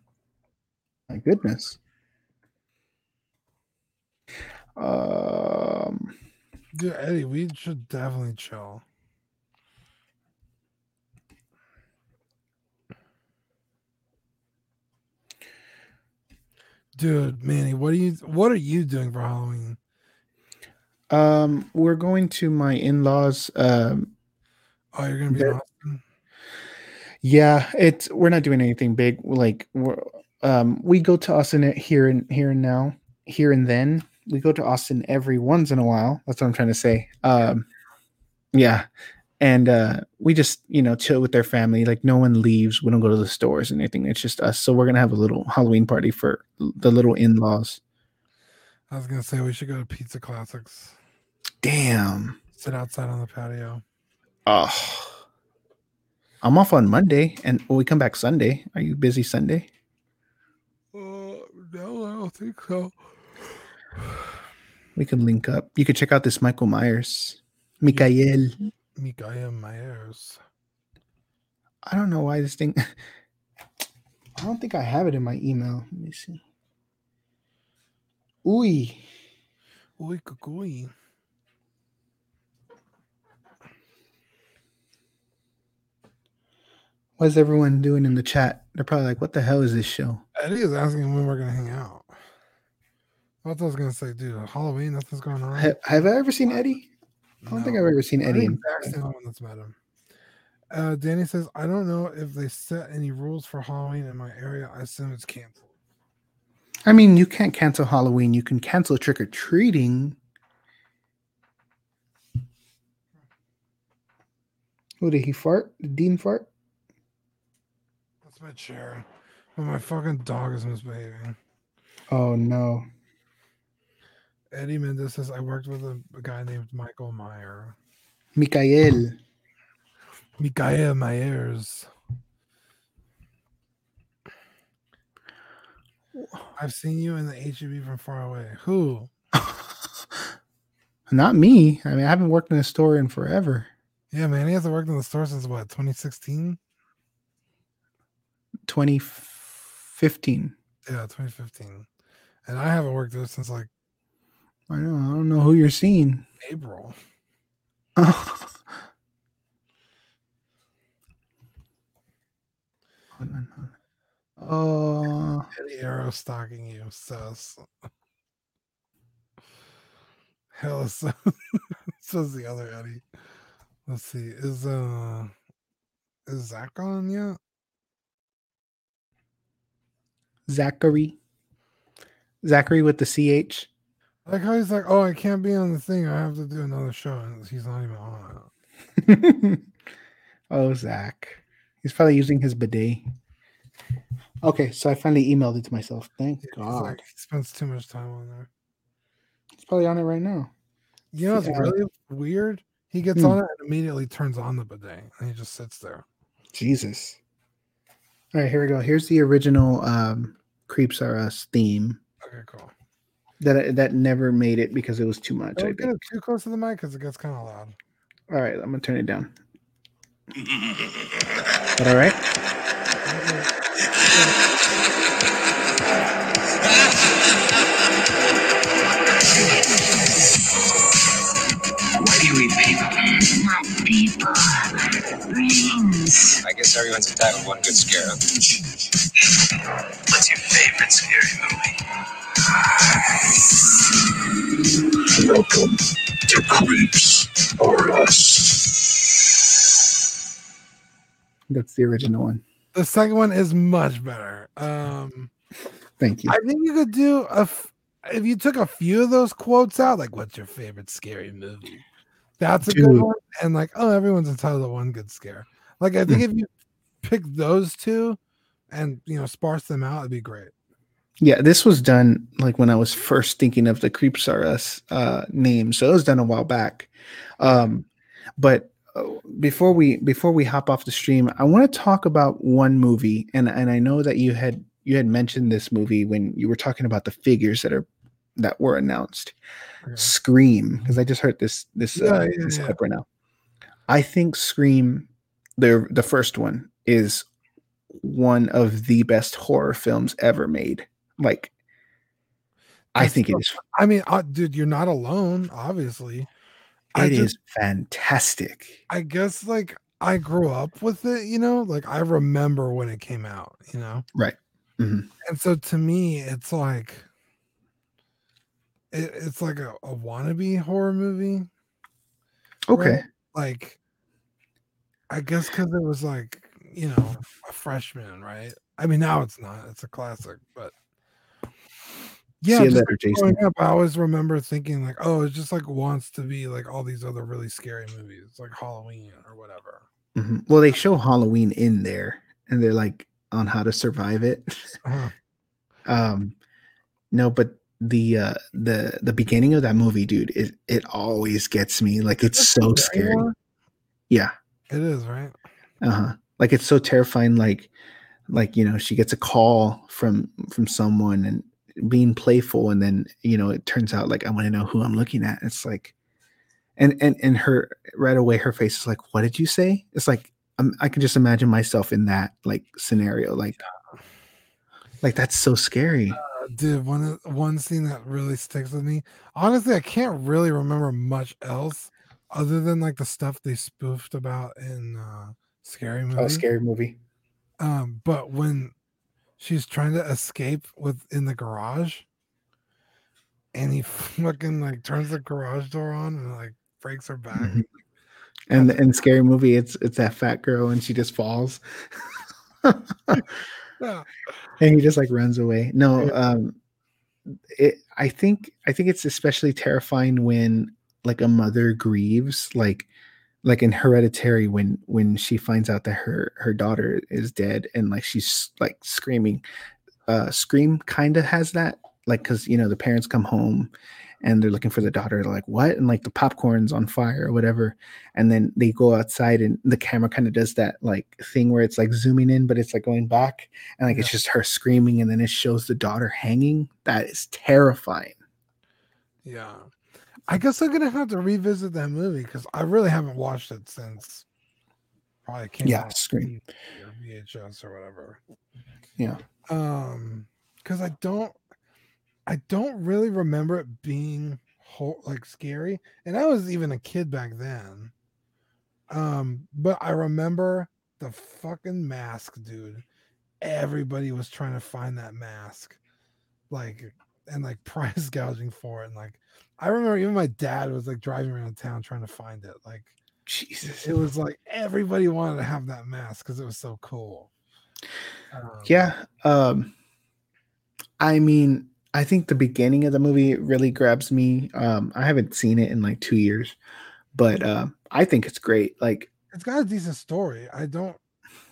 My goodness. Um, Dude, Eddie, we should definitely chill. Dude, Manny, what are you what are you doing for Halloween? Um, we're going to my in-laws. Um, oh, you're gonna be in Austin? Yeah, it's we're not doing anything big. Like we're, um, we go to Austin here and here and now, here and then. We go to Austin every once in a while. That's what I'm trying to say. Um, yeah, and uh, we just you know chill with their family. Like no one leaves. We don't go to the stores and anything. It's just us. So we're gonna have a little Halloween party for the little in-laws. I was gonna say we should go to Pizza Classics. Damn. Sit outside on the patio. Oh. I'm off on Monday, and we come back Sunday. Are you busy Sunday? Uh, no, I don't think so. We can link up. You could check out this Michael Myers. Michael. Michael Myers. I don't know why this thing... I don't think I have it in my email. Let me see. Ooh. Ooh, cuckoo. What's everyone doing in the chat? They're probably like, what the hell is this show? Eddie is asking when we're going to hang out. What I was going to say, dude, Halloween, nothing's going on. Have, have I ever seen Eddie? I don't no. think I've ever seen Eddie. That's the one that's met him. Uh, Danny says, I don't know if they set any rules for Halloween in my area. I assume it's canceled. I mean, you can't cancel Halloween. You can cancel trick or treating. Who did he fart? Did Dean fart? My chair, but my fucking dog is misbehaving. Oh no. Eddie Mendez says I worked with a, a guy named Michael Myers. Michael. Michael Myers. I've seen you in the H E B from far away. Who? Not me. I mean, I haven't worked in a store in forever. Yeah, man, he hasn't worked in the store since what, twenty sixteen? twenty fifteen. Yeah, twenty fifteen. And I haven't worked there since like I don't know, I don't know who you're seeing. April. Oh. Hold on, hold on. Oh. Eddie Arrow stalking you, sus. Hell, sus. Says the other Eddie. Let's see. Is uh is Zach on yet? Zachary. Zachary with the C H. Like how he's like, oh, I can't be on the thing. I have to do another show. And he's not even on it. Oh, Zach. He's probably using his bidet. Okay, so I finally emailed it to myself. Thank yeah, God. Like, he spends too much time on there. He's probably on it right now. You know, it's yeah. really weird. He gets mm. on it and immediately turns on the bidet. And he just sits there. Jesus. All right, here we go. Here's the original um, Creeps R Us theme. Okay, cool. That that never made it because it was too much. Don't get too close to the mic because it gets kind of loud. All right, I'm gonna turn it down. Is that all right? What do we pay for? People. I guess everyone's entitled to one good scare. What's your favorite scary movie? Welcome to Creeps R Us. That's the original one. The second one is much better. Um, Thank you. I think you could do a f- if you took a few of those quotes out, like "What's your favorite scary movie?" That's a Dude. good one. And like, oh, everyone's entitled to one good scare. Like, I think if you pick those two, and, you know, sparse them out, it'd be great. Yeah, this was done like when I was first thinking of the Creeps R Us uh, name, so it was done a while back. Um, but before we before we hop off the stream, I want to talk about one movie, and and I know that you had you had mentioned this movie when you were talking about the figures that are that were announced, okay. Scream, because I just heard this this yeah, uh, yeah, this hype yeah. right now. I think Scream, the the first one, is one of the best horror films ever made. Like, I That's think so, it is. I mean, uh, dude, you're not alone, obviously. It I just, is fantastic. I guess, like, I grew up with it, you know? Like, I remember when it came out, you know? Right. Mm-hmm. And so, to me, it's like, it, it's like a, a wannabe horror movie. Okay. Right? Like, I guess because it was, like, you know, a freshman, right? I mean, now it's not. It's a classic, but... Yeah, just later, like growing up, I always remember thinking like, oh, it just like wants to be like all these other really scary movies, like Halloween or whatever. Mm-hmm. Well, they show Halloween in there, and they're like on how to survive it. Uh-huh. um, no, but the uh, the the beginning of that movie, dude, it it always gets me. Like, it's That's so scary. One? Yeah, it is, right? Uh huh. Like, it's so terrifying. Like, like you know, she gets a call from from someone and. Being playful, and then you know it turns out like I want to know who I'm looking at. It's like, and and and her right away, her face is like, "What did you say?" It's like I'm, I can just imagine myself in that like scenario, like, like that's so scary. Uh, dude, one one scene that really sticks with me. Honestly, I can't really remember much else other than like the stuff they spoofed about in uh, Scary Movie. Oh, Scary Movie. Um, but when. She's trying to escape within the garage, and he fucking like turns the garage door on and like breaks her back. Mm-hmm. And in Scary Movie, it's it's that fat girl, and she just falls. Yeah. And he just like runs away. No, um, it. I think I think it's especially terrifying when like a mother grieves, like like in Hereditary, when when she finds out that her her daughter is dead, and like she's like screaming. uh Scream kind of has that, like, because you know the parents come home and they're looking for the daughter, they're like, what? And like the popcorn's on fire or whatever, and then they go outside and the camera kind of does that like thing where it's like zooming in but it's like going back, and like yeah. It's just her screaming, and then it shows the daughter hanging. That is terrifying. Yeah, I guess I'm gonna have to revisit that movie because I really haven't watched it since probably came yeah, out Scream or V H S or whatever. Yeah. Um, because I don't, I don't really remember it being whole, like scary, and I was even a kid back then. Um, but I remember the fucking mask, dude. Everybody was trying to find that mask, like and like price gouging for it, and like. I remember even my dad was like driving around town trying to find it. Like, Jesus, it was like everybody wanted to have that mask because it was so cool. Um, yeah. Um, I mean, I think the beginning of the movie really grabs me. Um, I haven't seen it in like two years, but uh, I think it's great. Like, it's got a decent story. I don't,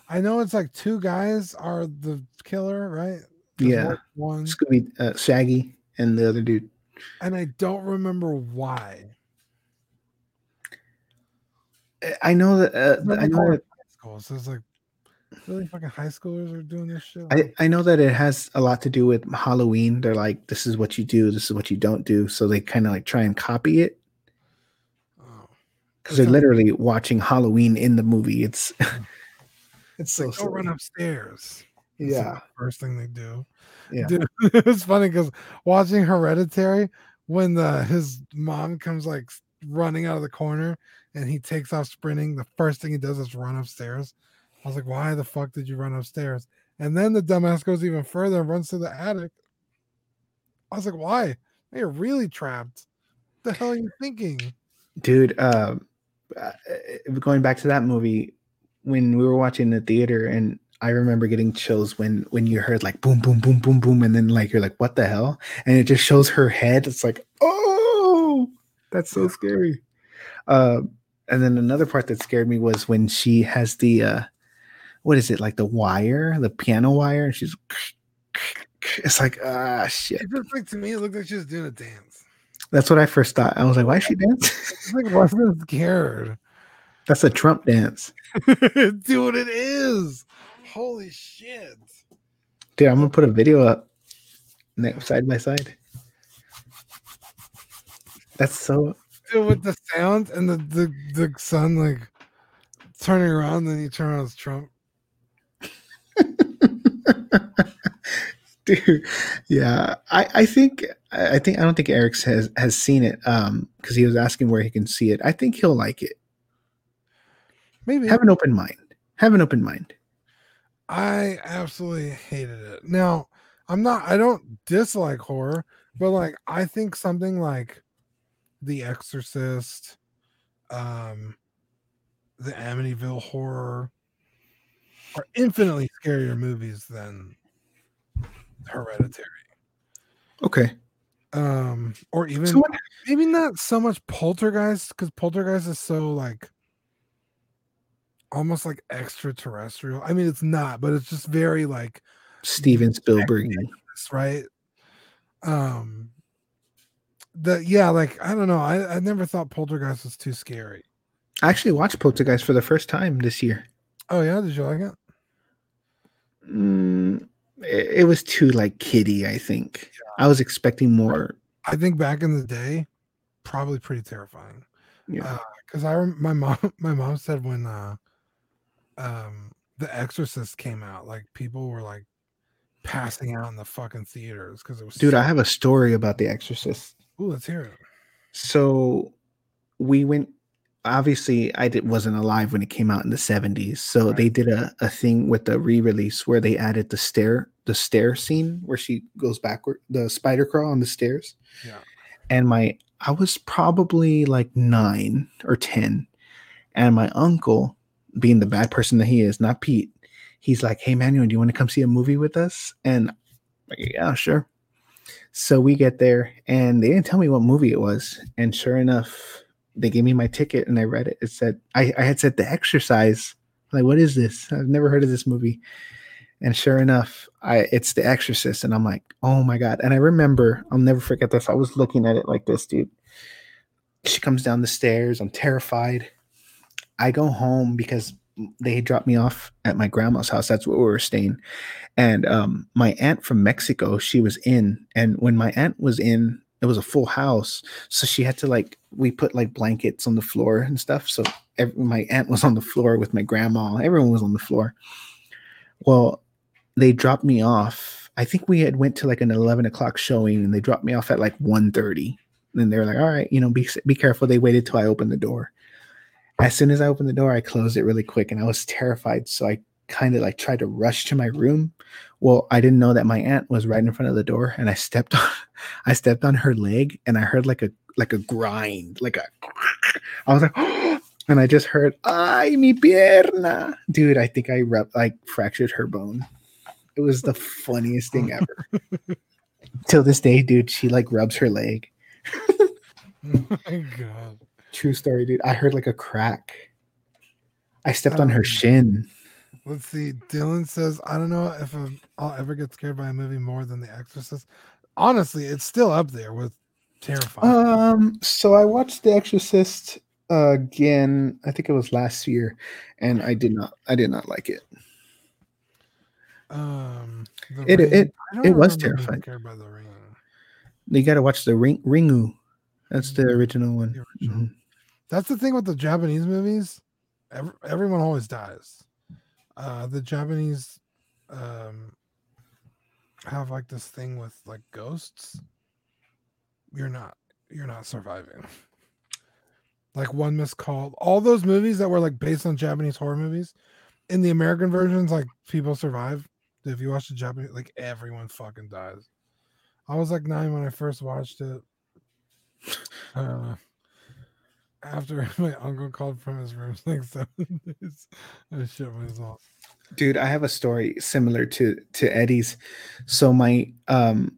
I know it's like two guys are the killer, right? There's yeah. One. It's going to be uh, Shaggy and the other dude. And I don't remember why. I know that uh, really I know that school, so it's like really fucking high schoolers are doing this shit. I, I know that it has a lot to do with Halloween. They're like, this is what you do, this is what you don't do. So they kind of like try and copy it. Oh, because they're literally watching Halloween in the movie. It's it's so like, don't run upstairs. Yeah, that's the first thing they do. Yeah, dude, it was funny because watching Hereditary, when the his mom comes like running out of the corner and he takes off sprinting, the first thing he does is run upstairs. I was like, why the fuck did you run upstairs? And then the dumbass goes even further and runs to the attic. I was like, why? You're really trapped. What the hell are you thinking, dude? Uh, going back to that movie, when we were watching the theater, and I remember getting chills when when you heard like boom, boom, boom, boom, boom, and then like you're like, what the hell? And it just shows her head. It's like, oh, that's so scary. Uh, and then another part that scared me was when she has the uh, what is it, like the wire, the piano wire? And she's, it's like, ah, shit. It just, like, to me, it looked like she was doing a dance. That's what I first thought. I was like, why is she dancing? It's like, why is scared? That's a Trump dance. Dude, it is. Holy shit. Dude, I'm going to put a video up next, side by side. That's so... Dude, with the sound and the, the, the sun, like, turning around, then you turn around as Trump. Dude, yeah, I, I think I think I don't think Eric has, has seen it um because he was asking where he can see it. I think he'll like it. Maybe have an open mind. Have an open mind. I absolutely hated it. Now I'm not. I don't dislike horror, but like I think something like The Exorcist, um, the Amityville Horror, are infinitely scarier movies than Hereditary. Okay. Um, or even so what, maybe not so much Poltergeist, because Poltergeist is so like almost like extraterrestrial. I mean, it's not, but it's just very like Steven Spielberg, right? Um, the yeah, like I don't know. I, I never thought Poltergeist was too scary. I actually watched Poltergeist for the first time this year. Oh yeah, did you like it? Mm. It was too like kiddie, I think. Yeah. I was expecting more. I think back in the day, probably pretty terrifying. Yeah, because uh, I my mom my mom said when uh, um, The Exorcist came out, like people were like passing out in the fucking theaters because it was. Dude, so- I have a story about The Exorcist. Ooh, let's hear it. So we went. Obviously, I did, wasn't alive when it came out in the seventies, so right. They did a, a thing with the re-release where they added the stair, the stair scene where she goes backward, the spider crawl on the stairs. Yeah. And my, I was probably like nine or ten, and my uncle, being the bad person that he is, not Pete, he's like, "Hey, Manuel, do you want to come see a movie with us?" And I'm like, yeah, sure. So we get there, and they didn't tell me what movie it was, and sure enough. They gave me my ticket and I read it. It said, I, I had said The Exorcist. Like, what is this? I've never heard of this movie. And sure enough, I it's The Exorcist. And I'm like, oh my God. And I remember, I'll never forget this. I was looking at it like this, dude. She comes down the stairs. I'm terrified. I go home because they dropped me off at my grandma's house. That's where we were staying. And um, my aunt from Mexico, she was in. And when my aunt was in, it was a full house, so she had to like we put like blankets on the floor and stuff. So every, my aunt was on the floor with my grandma. Everyone was on the floor. Well, they dropped me off. I think we had went to like an eleven o'clock showing, and they dropped me off at like one thirty. And they were like, "All right, you know, be be careful." They waited till I opened the door. As soon as I opened the door, I closed it really quick, and I was terrified. So I kind of like tried to rush to my room. Well, I didn't know that my aunt was right in front of the door, and I stepped on, I stepped on her leg, and I heard like a like a grind, like a. I was like, oh, and I just heard, "Ay, mi pierna!" Dude, I think I rep, like fractured her bone. It was the funniest thing ever. Till this day, dude, she like rubs her leg. Oh my God! True story, dude. I heard like a crack. I stepped oh. on her shin. Let's see. Dylan says, I don't know if I'll ever get scared by a movie more than The Exorcist. Honestly, it's still up there with terrifying. Um, so I watched The Exorcist uh, again. I think it was last year, and I did not. I did not like it. Um, it Ring, it it was terrifying. By the Ring. You got to watch the Ring Ringu. That's the original one. The original. Mm-hmm. That's the thing with the Japanese movies. Every, everyone always dies. Uh, the Japanese um, have like this thing with like ghosts. You're not, you're not surviving. Like one missed call. All those movies that were like based on Japanese horror movies, in the American versions, like people survive. If you watch the Japanese, like everyone fucking dies. I was like nine when I first watched it. Uh, After my uncle called from his room like seven days, I shit myself. Dude, I have a story similar to to Eddie's. So my um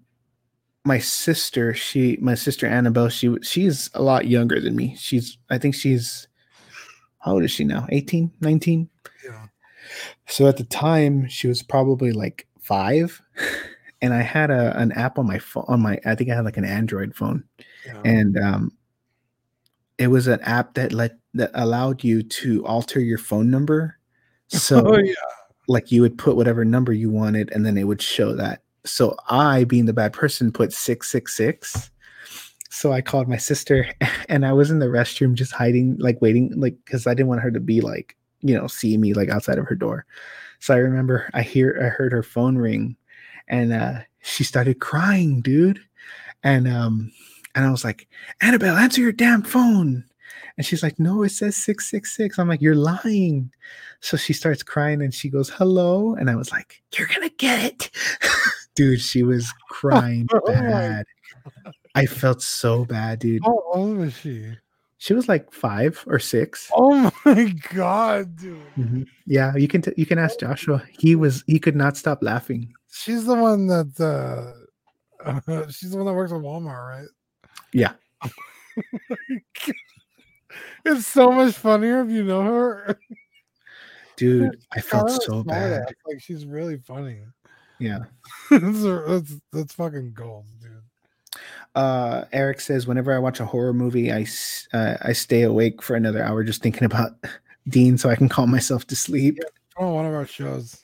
my sister, she my sister Annabelle, she she's a lot younger than me. She's I think she's how old is she now? eighteen, nineteen? Yeah. So at the time, she was probably like five, and I had a an app on my phone. On my, I think I had like an Android phone, yeah. and um, it was an app that let that allowed you to alter your phone number. So, oh, yeah. like you would put whatever number you wanted, and then it would show that. So I, being the bad person, put six six six. So I called my sister, and I was in the restroom just hiding, like waiting, like because I didn't want her to be like, you know, see me like outside of her door. So I remember I hear I heard her phone ring, and uh, she started crying, dude. And um, and I was like, Annabelle, answer your damn phone. And she's like, no, it says six six six. I'm like, you're lying. So she starts crying, and she goes, hello. And I was like, you're gonna get it, dude. She was crying bad. I felt so bad, dude. How old was she? She was like five or six. Oh my god, dude! Mm-hmm. Yeah, you can t- you can ask Joshua. He was he could not stop laughing. She's the one that uh, uh, she's the one that works at Walmart, right? Yeah. Oh it's so much funnier if you know her, dude. I felt Carla's so bad. Ass. Like she's really funny. Yeah, that's, that's that's fucking gold, dude. Uh, Eric says, whenever I watch a horror movie, I, uh, I stay awake for another hour just thinking about Dean so I can calm myself to sleep. Yeah, on one of our shows.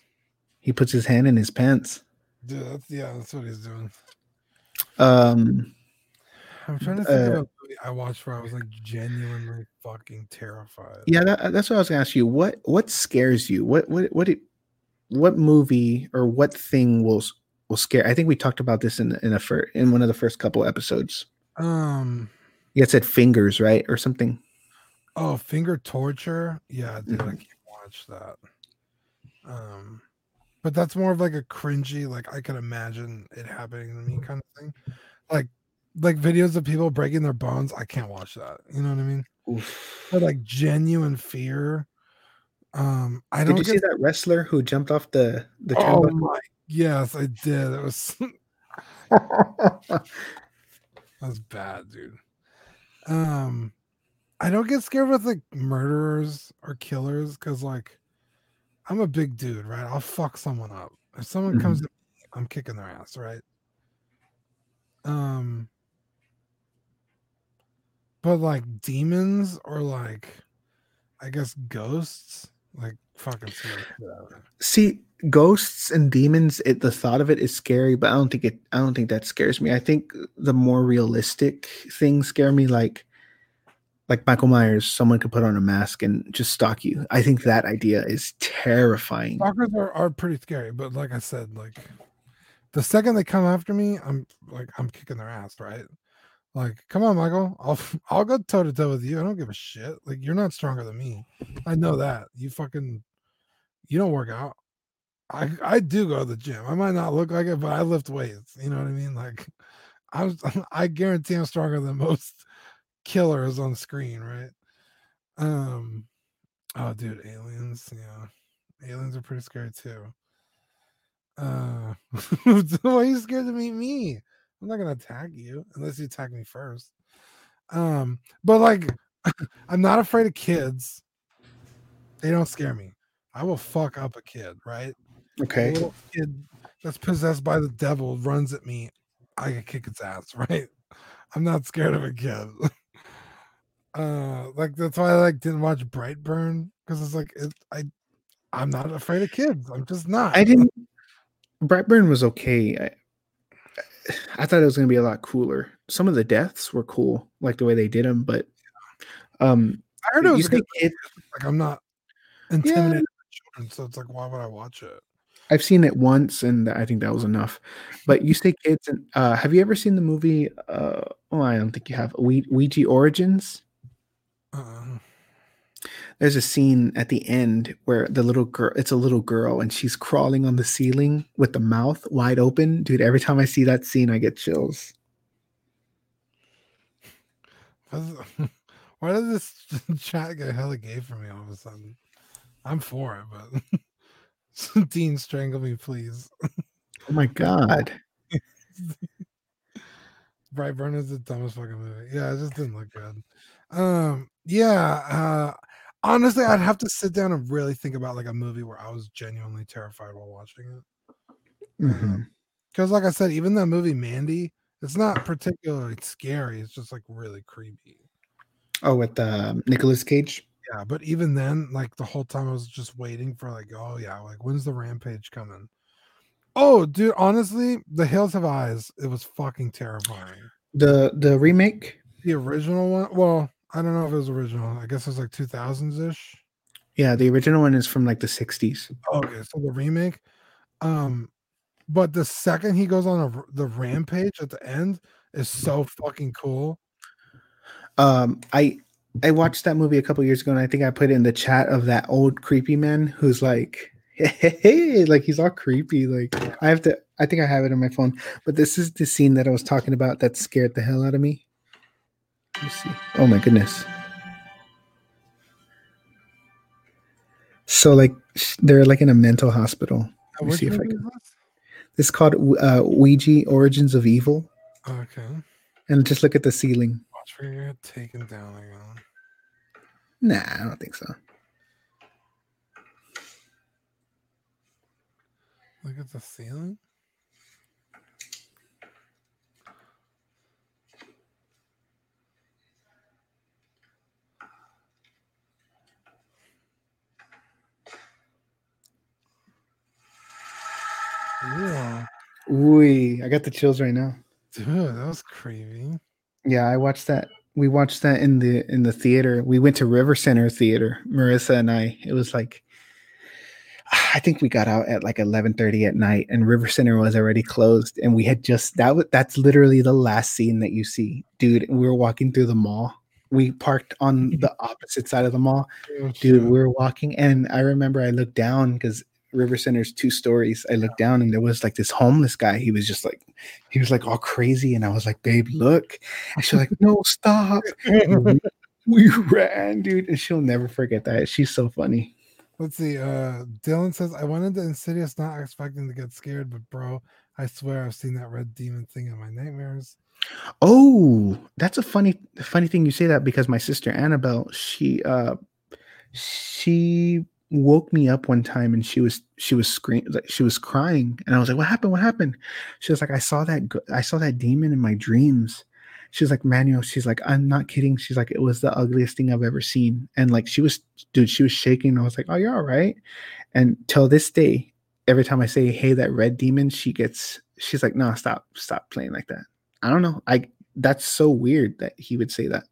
He puts his hand in his pants. Dude, that's, yeah, that's what he's doing. Um, I'm trying to think uh, about a movie I watched where I was like genuinely fucking terrified. Yeah, that, that's what I was going to ask you. What what scares you? What what what it, what movie or what thing will Will scare. I think we talked about this in in a fir- in one of the first couple episodes. Um, yeah, it said fingers, right, or something. Oh, finger torture. Yeah, dude, mm-hmm. I can't watch that. Um, but that's more of like a cringy, like I could imagine it happening to me kind of thing. Like, like videos of people breaking their bones. I can't watch that. You know what I mean? Oof. But like genuine fear. Um, I don't. Did you get... see that wrestler who jumped off the the? Oh my. Yes, I did. It was that was bad, dude. Um, I don't get scared with like murderers or killers because, like, I'm a big dude, right? I'll fuck someone up if someone mm-hmm. comes to me, I'm kicking their ass, right? Um, but like demons or like, I guess ghosts, like fucking see. Ghosts and demons, it, the thought of it is scary, but I don't think it. I don't think that scares me. I think the more realistic things scare me, like like Michael Myers. Someone could put on a mask and just stalk you. I think that idea is terrifying. Stalkers are, are pretty scary, but like I said, like the second they come after me, I'm like I'm kicking their ass, right? Like, come on, Michael, I'll I'll go toe to toe with you. I don't give a shit. Like you're not stronger than me. I know that. You fucking you don't work out. I, I do go to the gym. I might not look like it, but I lift weights. You know what I mean? Like, I was, I guarantee I'm stronger than most killers on screen, right? Um, oh, dude, aliens. Yeah, aliens are pretty scary too. Uh, why are you scared to meet me? I'm not gonna attack you unless you attack me first. Um, but like, I'm not afraid of kids. They don't scare me. I will fuck up a kid, right? Okay. A little kid that's possessed by the devil runs at me. I can kick its ass, right? I'm not scared of a kid. uh, like that's why I like didn't watch Brightburn because it's like it, I, I'm not afraid of kids. I'm just not. I didn't. Brightburn was okay. I, I thought it was gonna be a lot cooler. Some of the deaths were cool, like the way they did them. But um, I heard it was a good kid. Like I'm not intimidated. Yeah. And so it's like, why would I watch it? I've seen it once, and I think that was enough. But you say kids, and uh, have you ever seen the movie? Uh, oh, I don't think you have. We- Ouija Origins. Uh-uh. There's a scene at the end where the little girl, it's a little girl, and she's crawling on the ceiling with the mouth wide open. Dude, every time I see that scene, I get chills. Why does this chat get hella gay for me all of a sudden? I'm for it, but Dean, strangle me, please. Oh my god. Brightburn is the dumbest fucking movie. Yeah, it just didn't look good. Um, yeah, uh, Honestly, I'd have to sit down and really think about like a movie where I was genuinely terrified while watching it. Because, mm-hmm. like I said, even that movie Mandy, it's not particularly scary. It's just like really creepy. Oh, with uh, Nicolas Cage? Yeah, but even then, like the whole time I was just waiting for like, oh yeah, like when's the rampage coming? Oh, dude, honestly, The Hills Have Eyes, it was fucking terrifying. The the remake? The original one? Well, I don't know if it was original. I guess it was like two thousands-ish. Yeah, the original one is from like the sixties. Okay, so the remake. Um, but the second he goes on a, the rampage at the end is so fucking cool. Um, I I watched that movie a couple years ago, and I think I put it in the chat of that old creepy man who's like, hey, hey, like he's all creepy. Like I have to, I think I have it on my phone, but this is the scene that I was talking about that scared the hell out of me. Let me see. Oh my goodness. So like they're like in a mental hospital. Let me see if I can. It's called uh, Ouija Origins of Evil. Okay. And just look at the ceiling. Watch for you taken down again. Nah, I don't think so. Look at the ceiling. Yeah. Ooh, I got the chills right now. Dude, that was creepy. Yeah, I watched that. We watched that in the in the theater. We went to River Center Theater, Marissa and I. It was like, I think we got out at like eleven thirty at night, and River Center was already closed. And we had just that. Was, that's literally the last scene that you see, dude. We were walking through the mall. We parked on the opposite side of the mall, dude. We were walking, and I remember I looked down because River Center's two stories. I looked down and there was like this homeless guy. He was just like, he was like all crazy. And I was like, babe, look. And she's like, no, stop. We, we ran, dude. And she'll never forget that. She's so funny. Let's see. Uh, Dylan says, I went into Insidious not expecting to get scared, but bro, I swear I've seen that red demon thing in my nightmares. Oh, that's a funny, funny thing you say that, because my sister Annabelle, she, uh, she, woke me up one time and she was she was screaming, like she was crying, and I was like, what happened what happened she was like, I saw that I saw that demon in my dreams. She was like, Manuel, she's like, I'm not kidding, she's like, it was the ugliest thing I've ever seen. And like she was dude she was shaking. I was like, oh, you're all right. And till this day, every time I say, hey, that red demon, she gets she's like, no, stop stop playing like that. I don't know, I that's so weird that he would say that.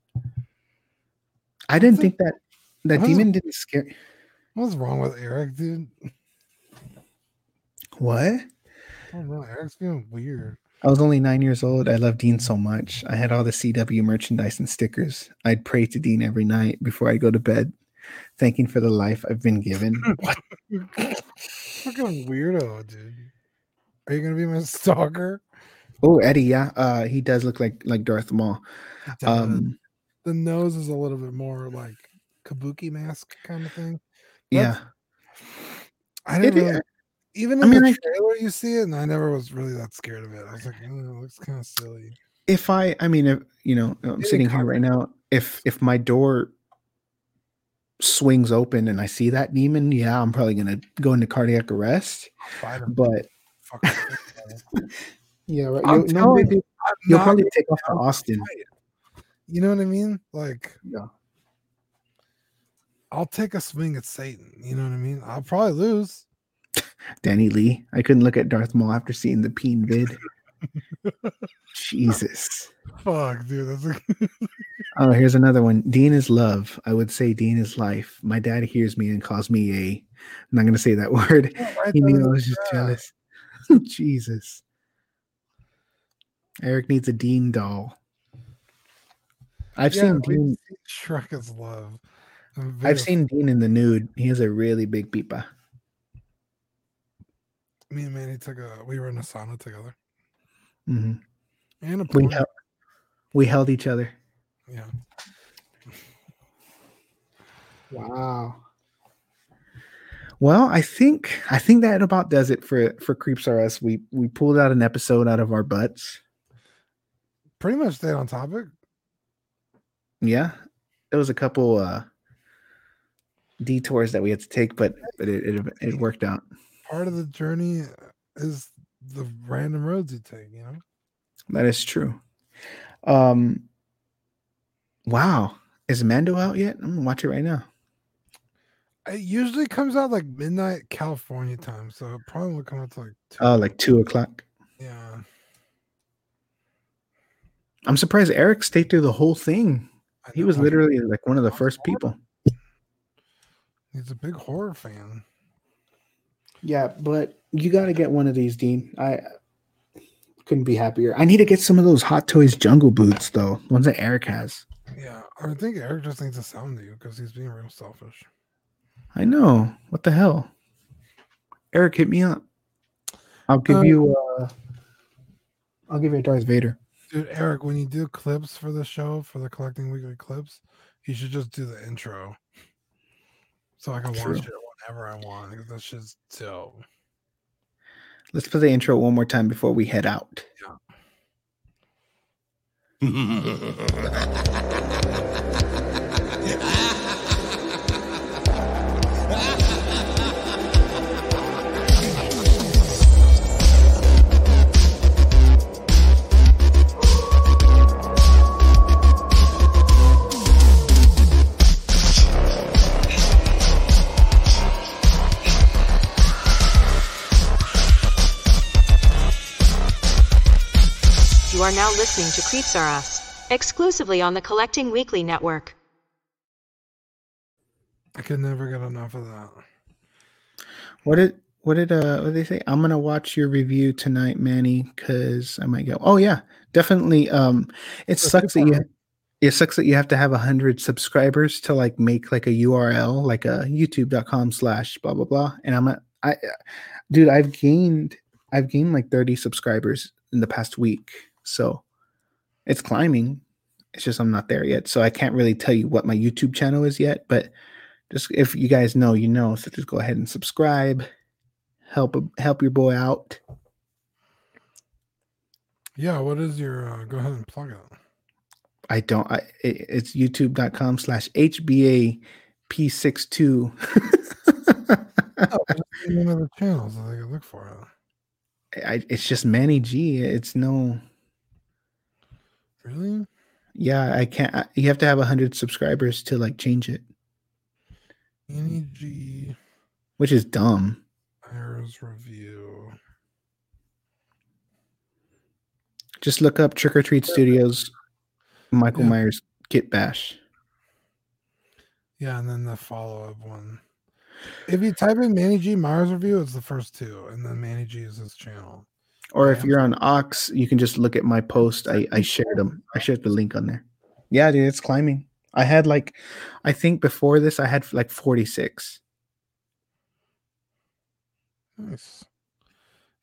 I didn't think that that demon didn't scare. What's wrong with Eric, dude? What? I don't know. Eric's feeling weird. I was only nine years old. I loved Dean so much. I had all the C W merchandise and stickers. I'd pray to Dean every night before I go to bed, thanking for the life I've been given. What? Fucking weirdo, dude. Are you going to be my stalker? Oh, Eddie, yeah. Uh, he does look like, like Darth Maul. Um, the nose is a little bit more like kabuki mask kind of thing. That's, yeah, I didn't it, really, even in I mean, the trailer I, you see it, and I never was really that scared of it. I was like, oh, it looks kind of silly. If I, I mean, if, you know, I'm it sitting here right now. If if my door swings open and I see that demon, yeah, I'm probably gonna go into cardiac arrest. Fighter. But yeah, right. You'll, no, you, you, you'll probably take off to Austin. Fight. You know what I mean? Like, yeah. I'll take a swing at Satan. You know what I mean? I'll probably lose. Danny Lee. I couldn't look at Darth Maul after seeing the peen vid. Jesus. Fuck, dude. That's a- oh, here's another one. Dean is love. I would say Dean is life. My dad hears me and calls me a. I'm not going to say that word. Yeah, right, he knew I was just bad. Jealous. Jesus. Eric needs a Dean doll. I've yeah, seen Dean. Shrek is love. I've seen Dean in the nude. He has a really big pipa. Me and Manny took a. We were in a sauna together. Mm-hmm. And a we held, we held each other. Yeah. Wow. Well, I think I think that about does it for for Creeps R Us. We we pulled out an episode out of our butts. Pretty much stayed on topic. Yeah, there was a couple. uh detours that we had to take, but but it it, it worked out. Part of the journey is the random roads you take, you know. That is true. Um. Wow, is Mando out yet? I'm gonna watch it right now. It usually comes out like midnight California time, so it probably will come out to like two. Oh, like two o'clock. Yeah. I'm surprised Eric stayed through the whole thing. He was literally like one of the first people. He's a big horror fan. Yeah, but you got to get one of these, Dean. I couldn't be happier. I need to get some of those Hot Toys Jungle Boots, though. The ones that Eric has. Yeah, I think Eric just needs to sell them to you because he's being real selfish. I know. What the hell? Eric, hit me up. I'll give um, you uh, I'll give you a Darth Vader. Dude, Eric, when you do clips for the show, for the Collecting Weekly clips, you should just do the intro so I can True. watch it whenever I want. Because that shit's dope. Let's play the intro one more time before we head out. Yeah. You are now listening to Creeps R Us, exclusively on the Collecting Weekly Network. I could never get enough of that. What did what did uh what did they say? I'm gonna watch your review tonight, Manny, because I might go. Oh yeah, definitely. Um, it That's sucks that you ha- it sucks that you have to have a hundred subscribers to like make like a U R L, like a YouTube dot com slash blah blah blah. And I'm a, I, dude, I've gained I've gained like thirty subscribers in the past week. So it's climbing. It's just I'm not there yet. So I can't really tell you what my YouTube channel is yet. But just if you guys know, you know. So just go ahead and subscribe. Help help your boy out. Yeah, what is your... Uh, go ahead and plug it. I don't... I, it, it's youtube dot com slash H B A P sixty-two. Oh, one of the channels I can look for it. I, it's just Manny G. It's no... Really? Yeah, I can't. I, you have to have one hundred subscribers to like change it. N E G. Which is dumb. Myers Review. Just look up Trick or Treat Studios, Michael yeah. Myers Get Bash. Yeah, and then the follow up one. If you type in Manny G Myers Review, it's the first two, and then Manny G is his channel. Or if you're on Ox, you can just look at my post. I, I shared them. I shared the link on there. Yeah, dude, it's climbing. I had like, I think before this, I had like forty-six. Nice.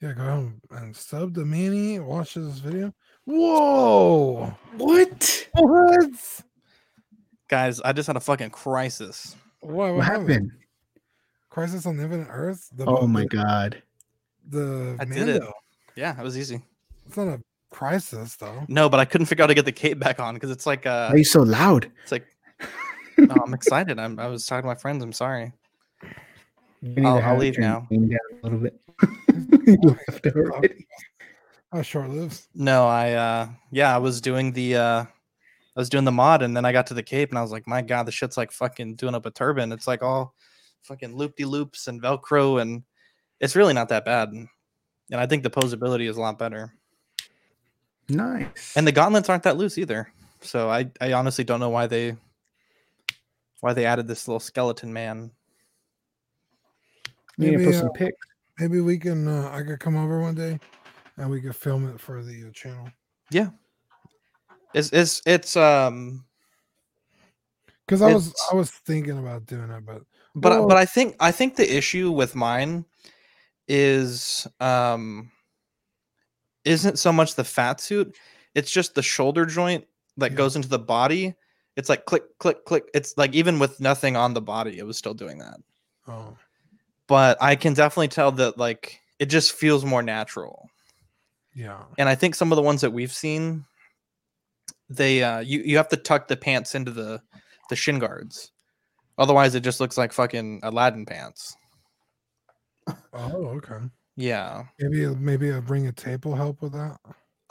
Yeah, go home and sub to Manny. Watch this video. Whoa! What? What? Guys, I just had a fucking crisis. What, what, what happened? happened? Crisis on Infinite Earth? The oh my God. The I Mando. did it. Yeah, it was easy. It's not a crisis, though. No, but I couldn't figure out how to get the cape back on because it's like. Uh, Why are you so loud? It's like. No, I'm excited. I'm, I was talking to my friends. I'm sorry. I'll, I'll leave now. Down a little bit. How short lives? No, I. Uh, yeah, I was doing the. Uh, I was doing the mod, and then I got to the cape, and I was like, "My God, the shit's like fucking doing up a turban. It's like all fucking loop-de-loops and Velcro, and it's really not that bad." And I think the posability is a lot better. Nice. And the gauntlets aren't that loose either. So I, I honestly don't know why they why they added this little skeleton man. Maybe, maybe, uh, some pics. Maybe we can uh, I could come over one day and we could film it for the uh, channel. Yeah. It's it's it's um because I was I was thinking about doing it, but but whoa. but I think I think the issue with mine is um isn't so much the fat suit, it's just the shoulder joint that yeah. goes into the body. It's like click click click. It's like even with nothing on the body, it was still doing that. Oh, but I can definitely tell that like it just feels more natural. Yeah, and I think some of the ones that we've seen, they uh you you have to tuck the pants into the the shin guards Otherwise, it just looks like fucking Aladdin pants. Oh, okay. Yeah. Maybe maybe I'll bring a tape will help with that.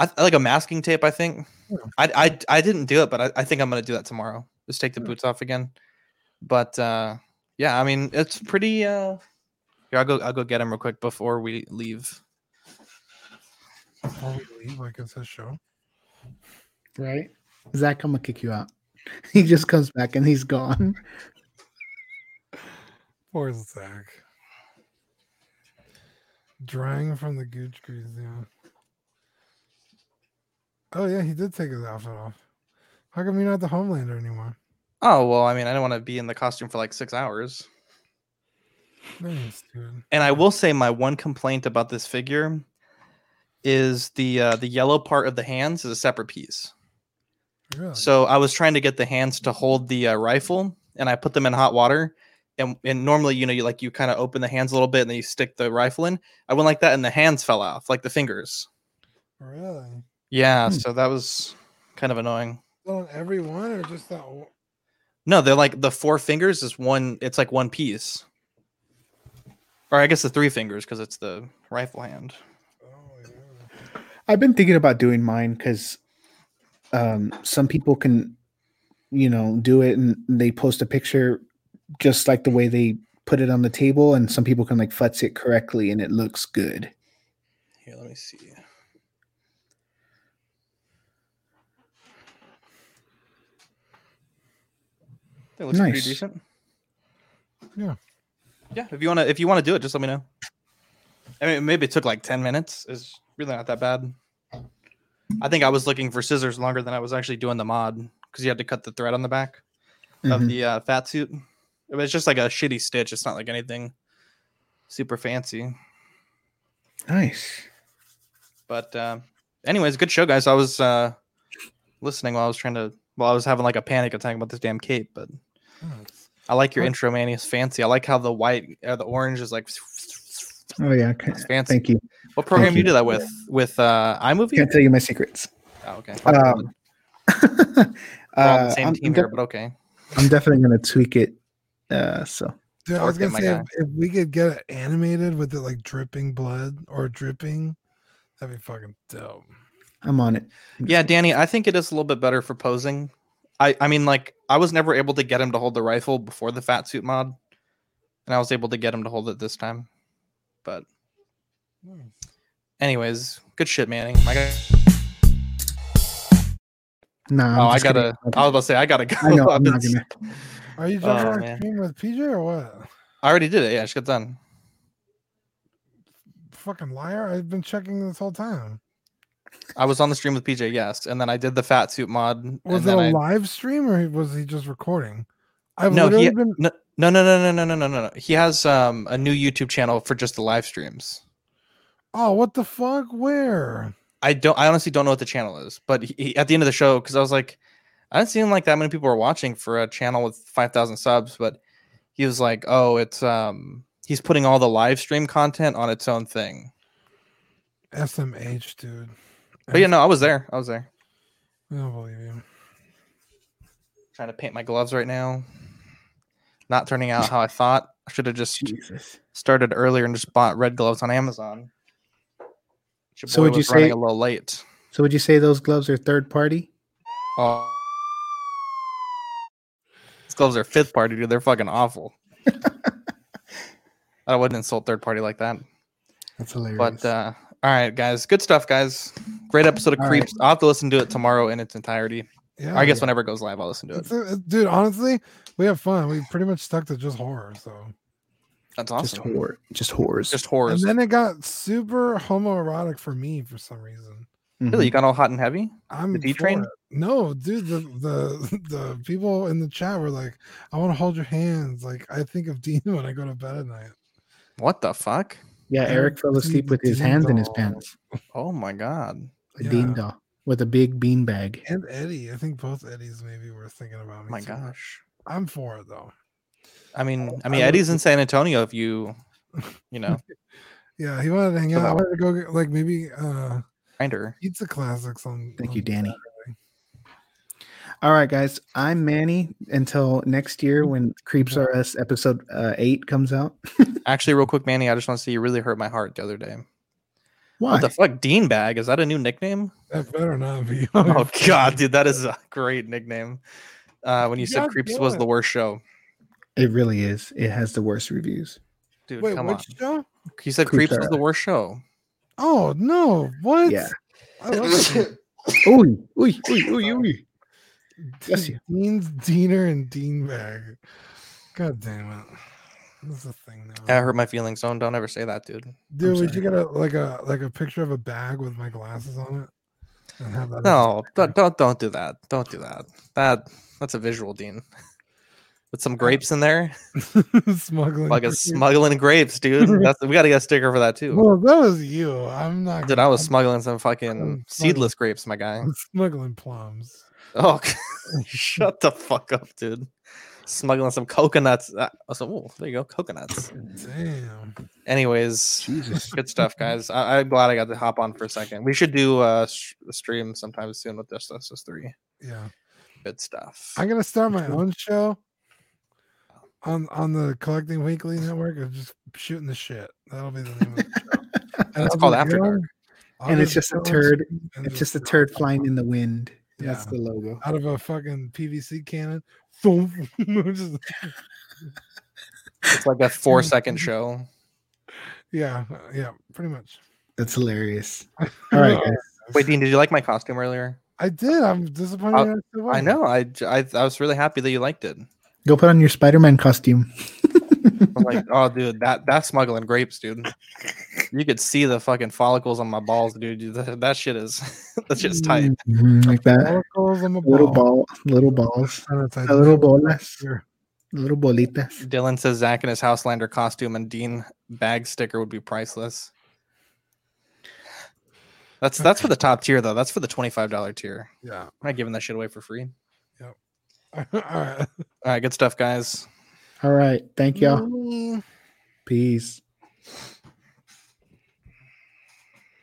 I, like a masking tape, I think. Yeah. I, I I didn't do it, but I, I think I'm gonna do that tomorrow. Just take the yeah. boots off again. But uh, yeah, I mean, it's pretty. Uh... Here, I'll go. I'll go get him real quick before we leave. Before we leave, like it's a show, right? Zach, I'm gonna kick you out. He just comes back and he's gone. Poor Zach. Drying from the gooch grease, yeah. Oh yeah, he did take his outfit off. How come you're not the Homelander anymore? Oh well, I mean, I don't want to be in the costume for like six hours. Nice, dude. And I will say, my one complaint about this figure is the uh, the yellow part of the hands is a separate piece. Really? So I was trying to get the hands to hold the uh, rifle, and I put them in hot water. And and normally, you know, you like you kind of open the hands a little bit, and then you stick the rifle in. I went like that, and the hands fell off, like the fingers. Really? Yeah. Hmm. So that was kind of annoying. On every one, or just that? No, they're like the four fingers is one. It's like one piece. Or I guess the three fingers because it's the rifle hand. Oh, yeah. I've been thinking about doing mine because um, some people can, you know, do it and they post a picture just like the way they put it on the table, and some people can like futz it correctly and it looks good. Here, let me see. That looks nice. Pretty decent. Yeah. Yeah, if you want to if you want to do it, just let me know. I mean, maybe it took like ten minutes. It's really not that bad. I think I was looking for scissors longer than I was actually doing the mod because you had to cut the thread on the back mm-hmm. of the uh, fat suit. It was just like a shitty stitch. It's not like anything super fancy. Nice. But uh, anyways, good show, guys. I was uh, listening while I was trying to, while I was having like a panic attack about this damn cape, but... Oh, I like your intro, man. It's fancy. I like how the white or the orange is like. Oh yeah, okay. It's fancy. Thank you. What program do you do that with? With uh, iMovie? Can't tell you my secrets. Oh, okay. Um, well, uh, same I'm, team I'm here, def- but okay. I'm definitely gonna tweak it. Uh, so. Dude, I was gonna say if, if we could get it animated with it like dripping blood or dripping, that'd be fucking dope. I'm on it. Yeah, Danny. I think it is a little bit better for posing. I, I mean, like, I was never able to get him to hold the rifle before the fat suit mod, and I was able to get him to hold it this time. But, anyways, good shit, Manning. I got... No, nah, oh, I gotta. Kidding. I was about to say I gotta go. I know, I'm not gonna... Are you jumping oh, on man. Stream with P J or what? I already did it. Yeah, she got done. Fucking liar! I've been checking this whole time. I was on the stream with P J, yes, and then I did the fat suit mod. Was it a I... live stream or was he just recording? I've no, he, been... no, no, no, no, no, no, no, no, no. He has um, a new YouTube channel for just the live streams. Oh, what the fuck? Where? I don't. I honestly don't know what the channel is, but he, he, at the end of the show, because I was like, I didn't seem like that many people are watching for a channel with five thousand subs, but he was like, "Oh, it's um, he's putting all the live stream content on its own thing." S M H, dude. But yeah, no, I was there. I was there. I don't believe you. Trying to paint my gloves right now. Not turning out how I thought. I should have just Jesus. started earlier and just bought red gloves on Amazon. Your so boy would was you say a little late? So would you say those gloves are third party? Oh, those gloves are fifth party, dude. They're fucking awful. I wouldn't insult third party like that. That's hilarious. But uh, all right, guys, good stuff, guys. Great episode of All Creeps. Right. I'll have to listen to it tomorrow in its entirety. Yeah, I guess yeah. whenever it goes live, I'll listen to it. It's a, it's, dude, honestly, we have fun. We pretty much stuck to just horror. So that's awesome. Just horror. Just horrors. Just horrors. And then it got super homoerotic for me for some reason. Mm-hmm. Really? You got all hot and heavy? I'm the D train? No, dude, the, the the people in the chat were like, I want to hold your hands. Like, I think of Dean when I go to bed at night. What the fuck? Yeah, Eric, Eric fell asleep with his hands doll. in his pants. Oh my god. A yeah. Dean doll with a big bean bag. And Eddie. I think both Eddies maybe were thinking about me. My too. gosh. I'm for it though. I mean I mean I Eddie's in San Antonio if you you know. Yeah, he wanted to hang so out. I wanted to go get like maybe uh Finder. Pizza Classics on Thank on you, Danny. Saturday. All right, guys. I'm Manny until next year when Creeps R Us episode uh, eight comes out. Actually, real quick, Manny, I just want to say you really hurt my heart the other day. Why? What the fuck? Beanbag? Is that a new nickname? That better not be. Oh, God, dude. That is a great nickname. Uh, when you said God, Creeps yeah. was the worst show. It really is. It has the worst reviews. Dude, Wait, come which on. Show? You said Creeps, Creeps was the worst show. Oh, no. What? Yeah. I love it. Ooh, ooh, ooh, ooh, ooh. Yes, you. Dean's Diener and Deanbag. God damn it. That's the thing now. I hurt my feelings, so don't ever say that, dude. Dude, would you get a like a like a picture of a bag with my glasses on it? And have that no, don't, don't don't do that. Don't do that. That that's a visual, Dean. With some grapes in there. smuggling like a smuggling grapes, dude. That's, we gotta get a sticker for that too. Well, that was you. I'm not Dude, I was I'm, smuggling some fucking seedless grapes, my guy. I'm smuggling plums. Oh, shut the fuck up, dude. Smuggling some coconuts. Uh, so, oh, there you go. Coconuts. Damn. Anyways, Jesus. Good stuff, guys. I, I'm glad I got to hop on for a second. We should do uh, sh- a stream sometime soon with Just Us three. Yeah. Good stuff. I'm going to start my own show on, on the Collecting Weekly Network of just shooting the shit. That'll be the name of the show. And it's called After Dark. And it's just a turd. It's just a turd flying in the wind. Yeah. That's the logo. Out of a fucking P V C cannon. It's like a four second show. Yeah, yeah, pretty much. That's hilarious. All right, guys. Wait, Dean, did you like my costume earlier? I did. I'm disappointed. I, I, I know. I, I I was really happy that you liked it. Go put on your Spider-Man costume. I'm like, oh, dude, that that's smuggling grapes, dude. You could see the fucking follicles on my balls, dude. That, that shit is that's just tight. Mm-hmm, like that. Follicles on the ball. Little ball, little balls, a little bolas, little bolitas. Dylan says Zach in his Houselander costume and Dean bag sticker would be priceless. That's that's for the top tier though. That's for the twenty-five dollars tier. Yeah, I'm not giving that shit away for free. Yep. All right. All right. Good stuff, guys. All right. Thank y'all. Peace.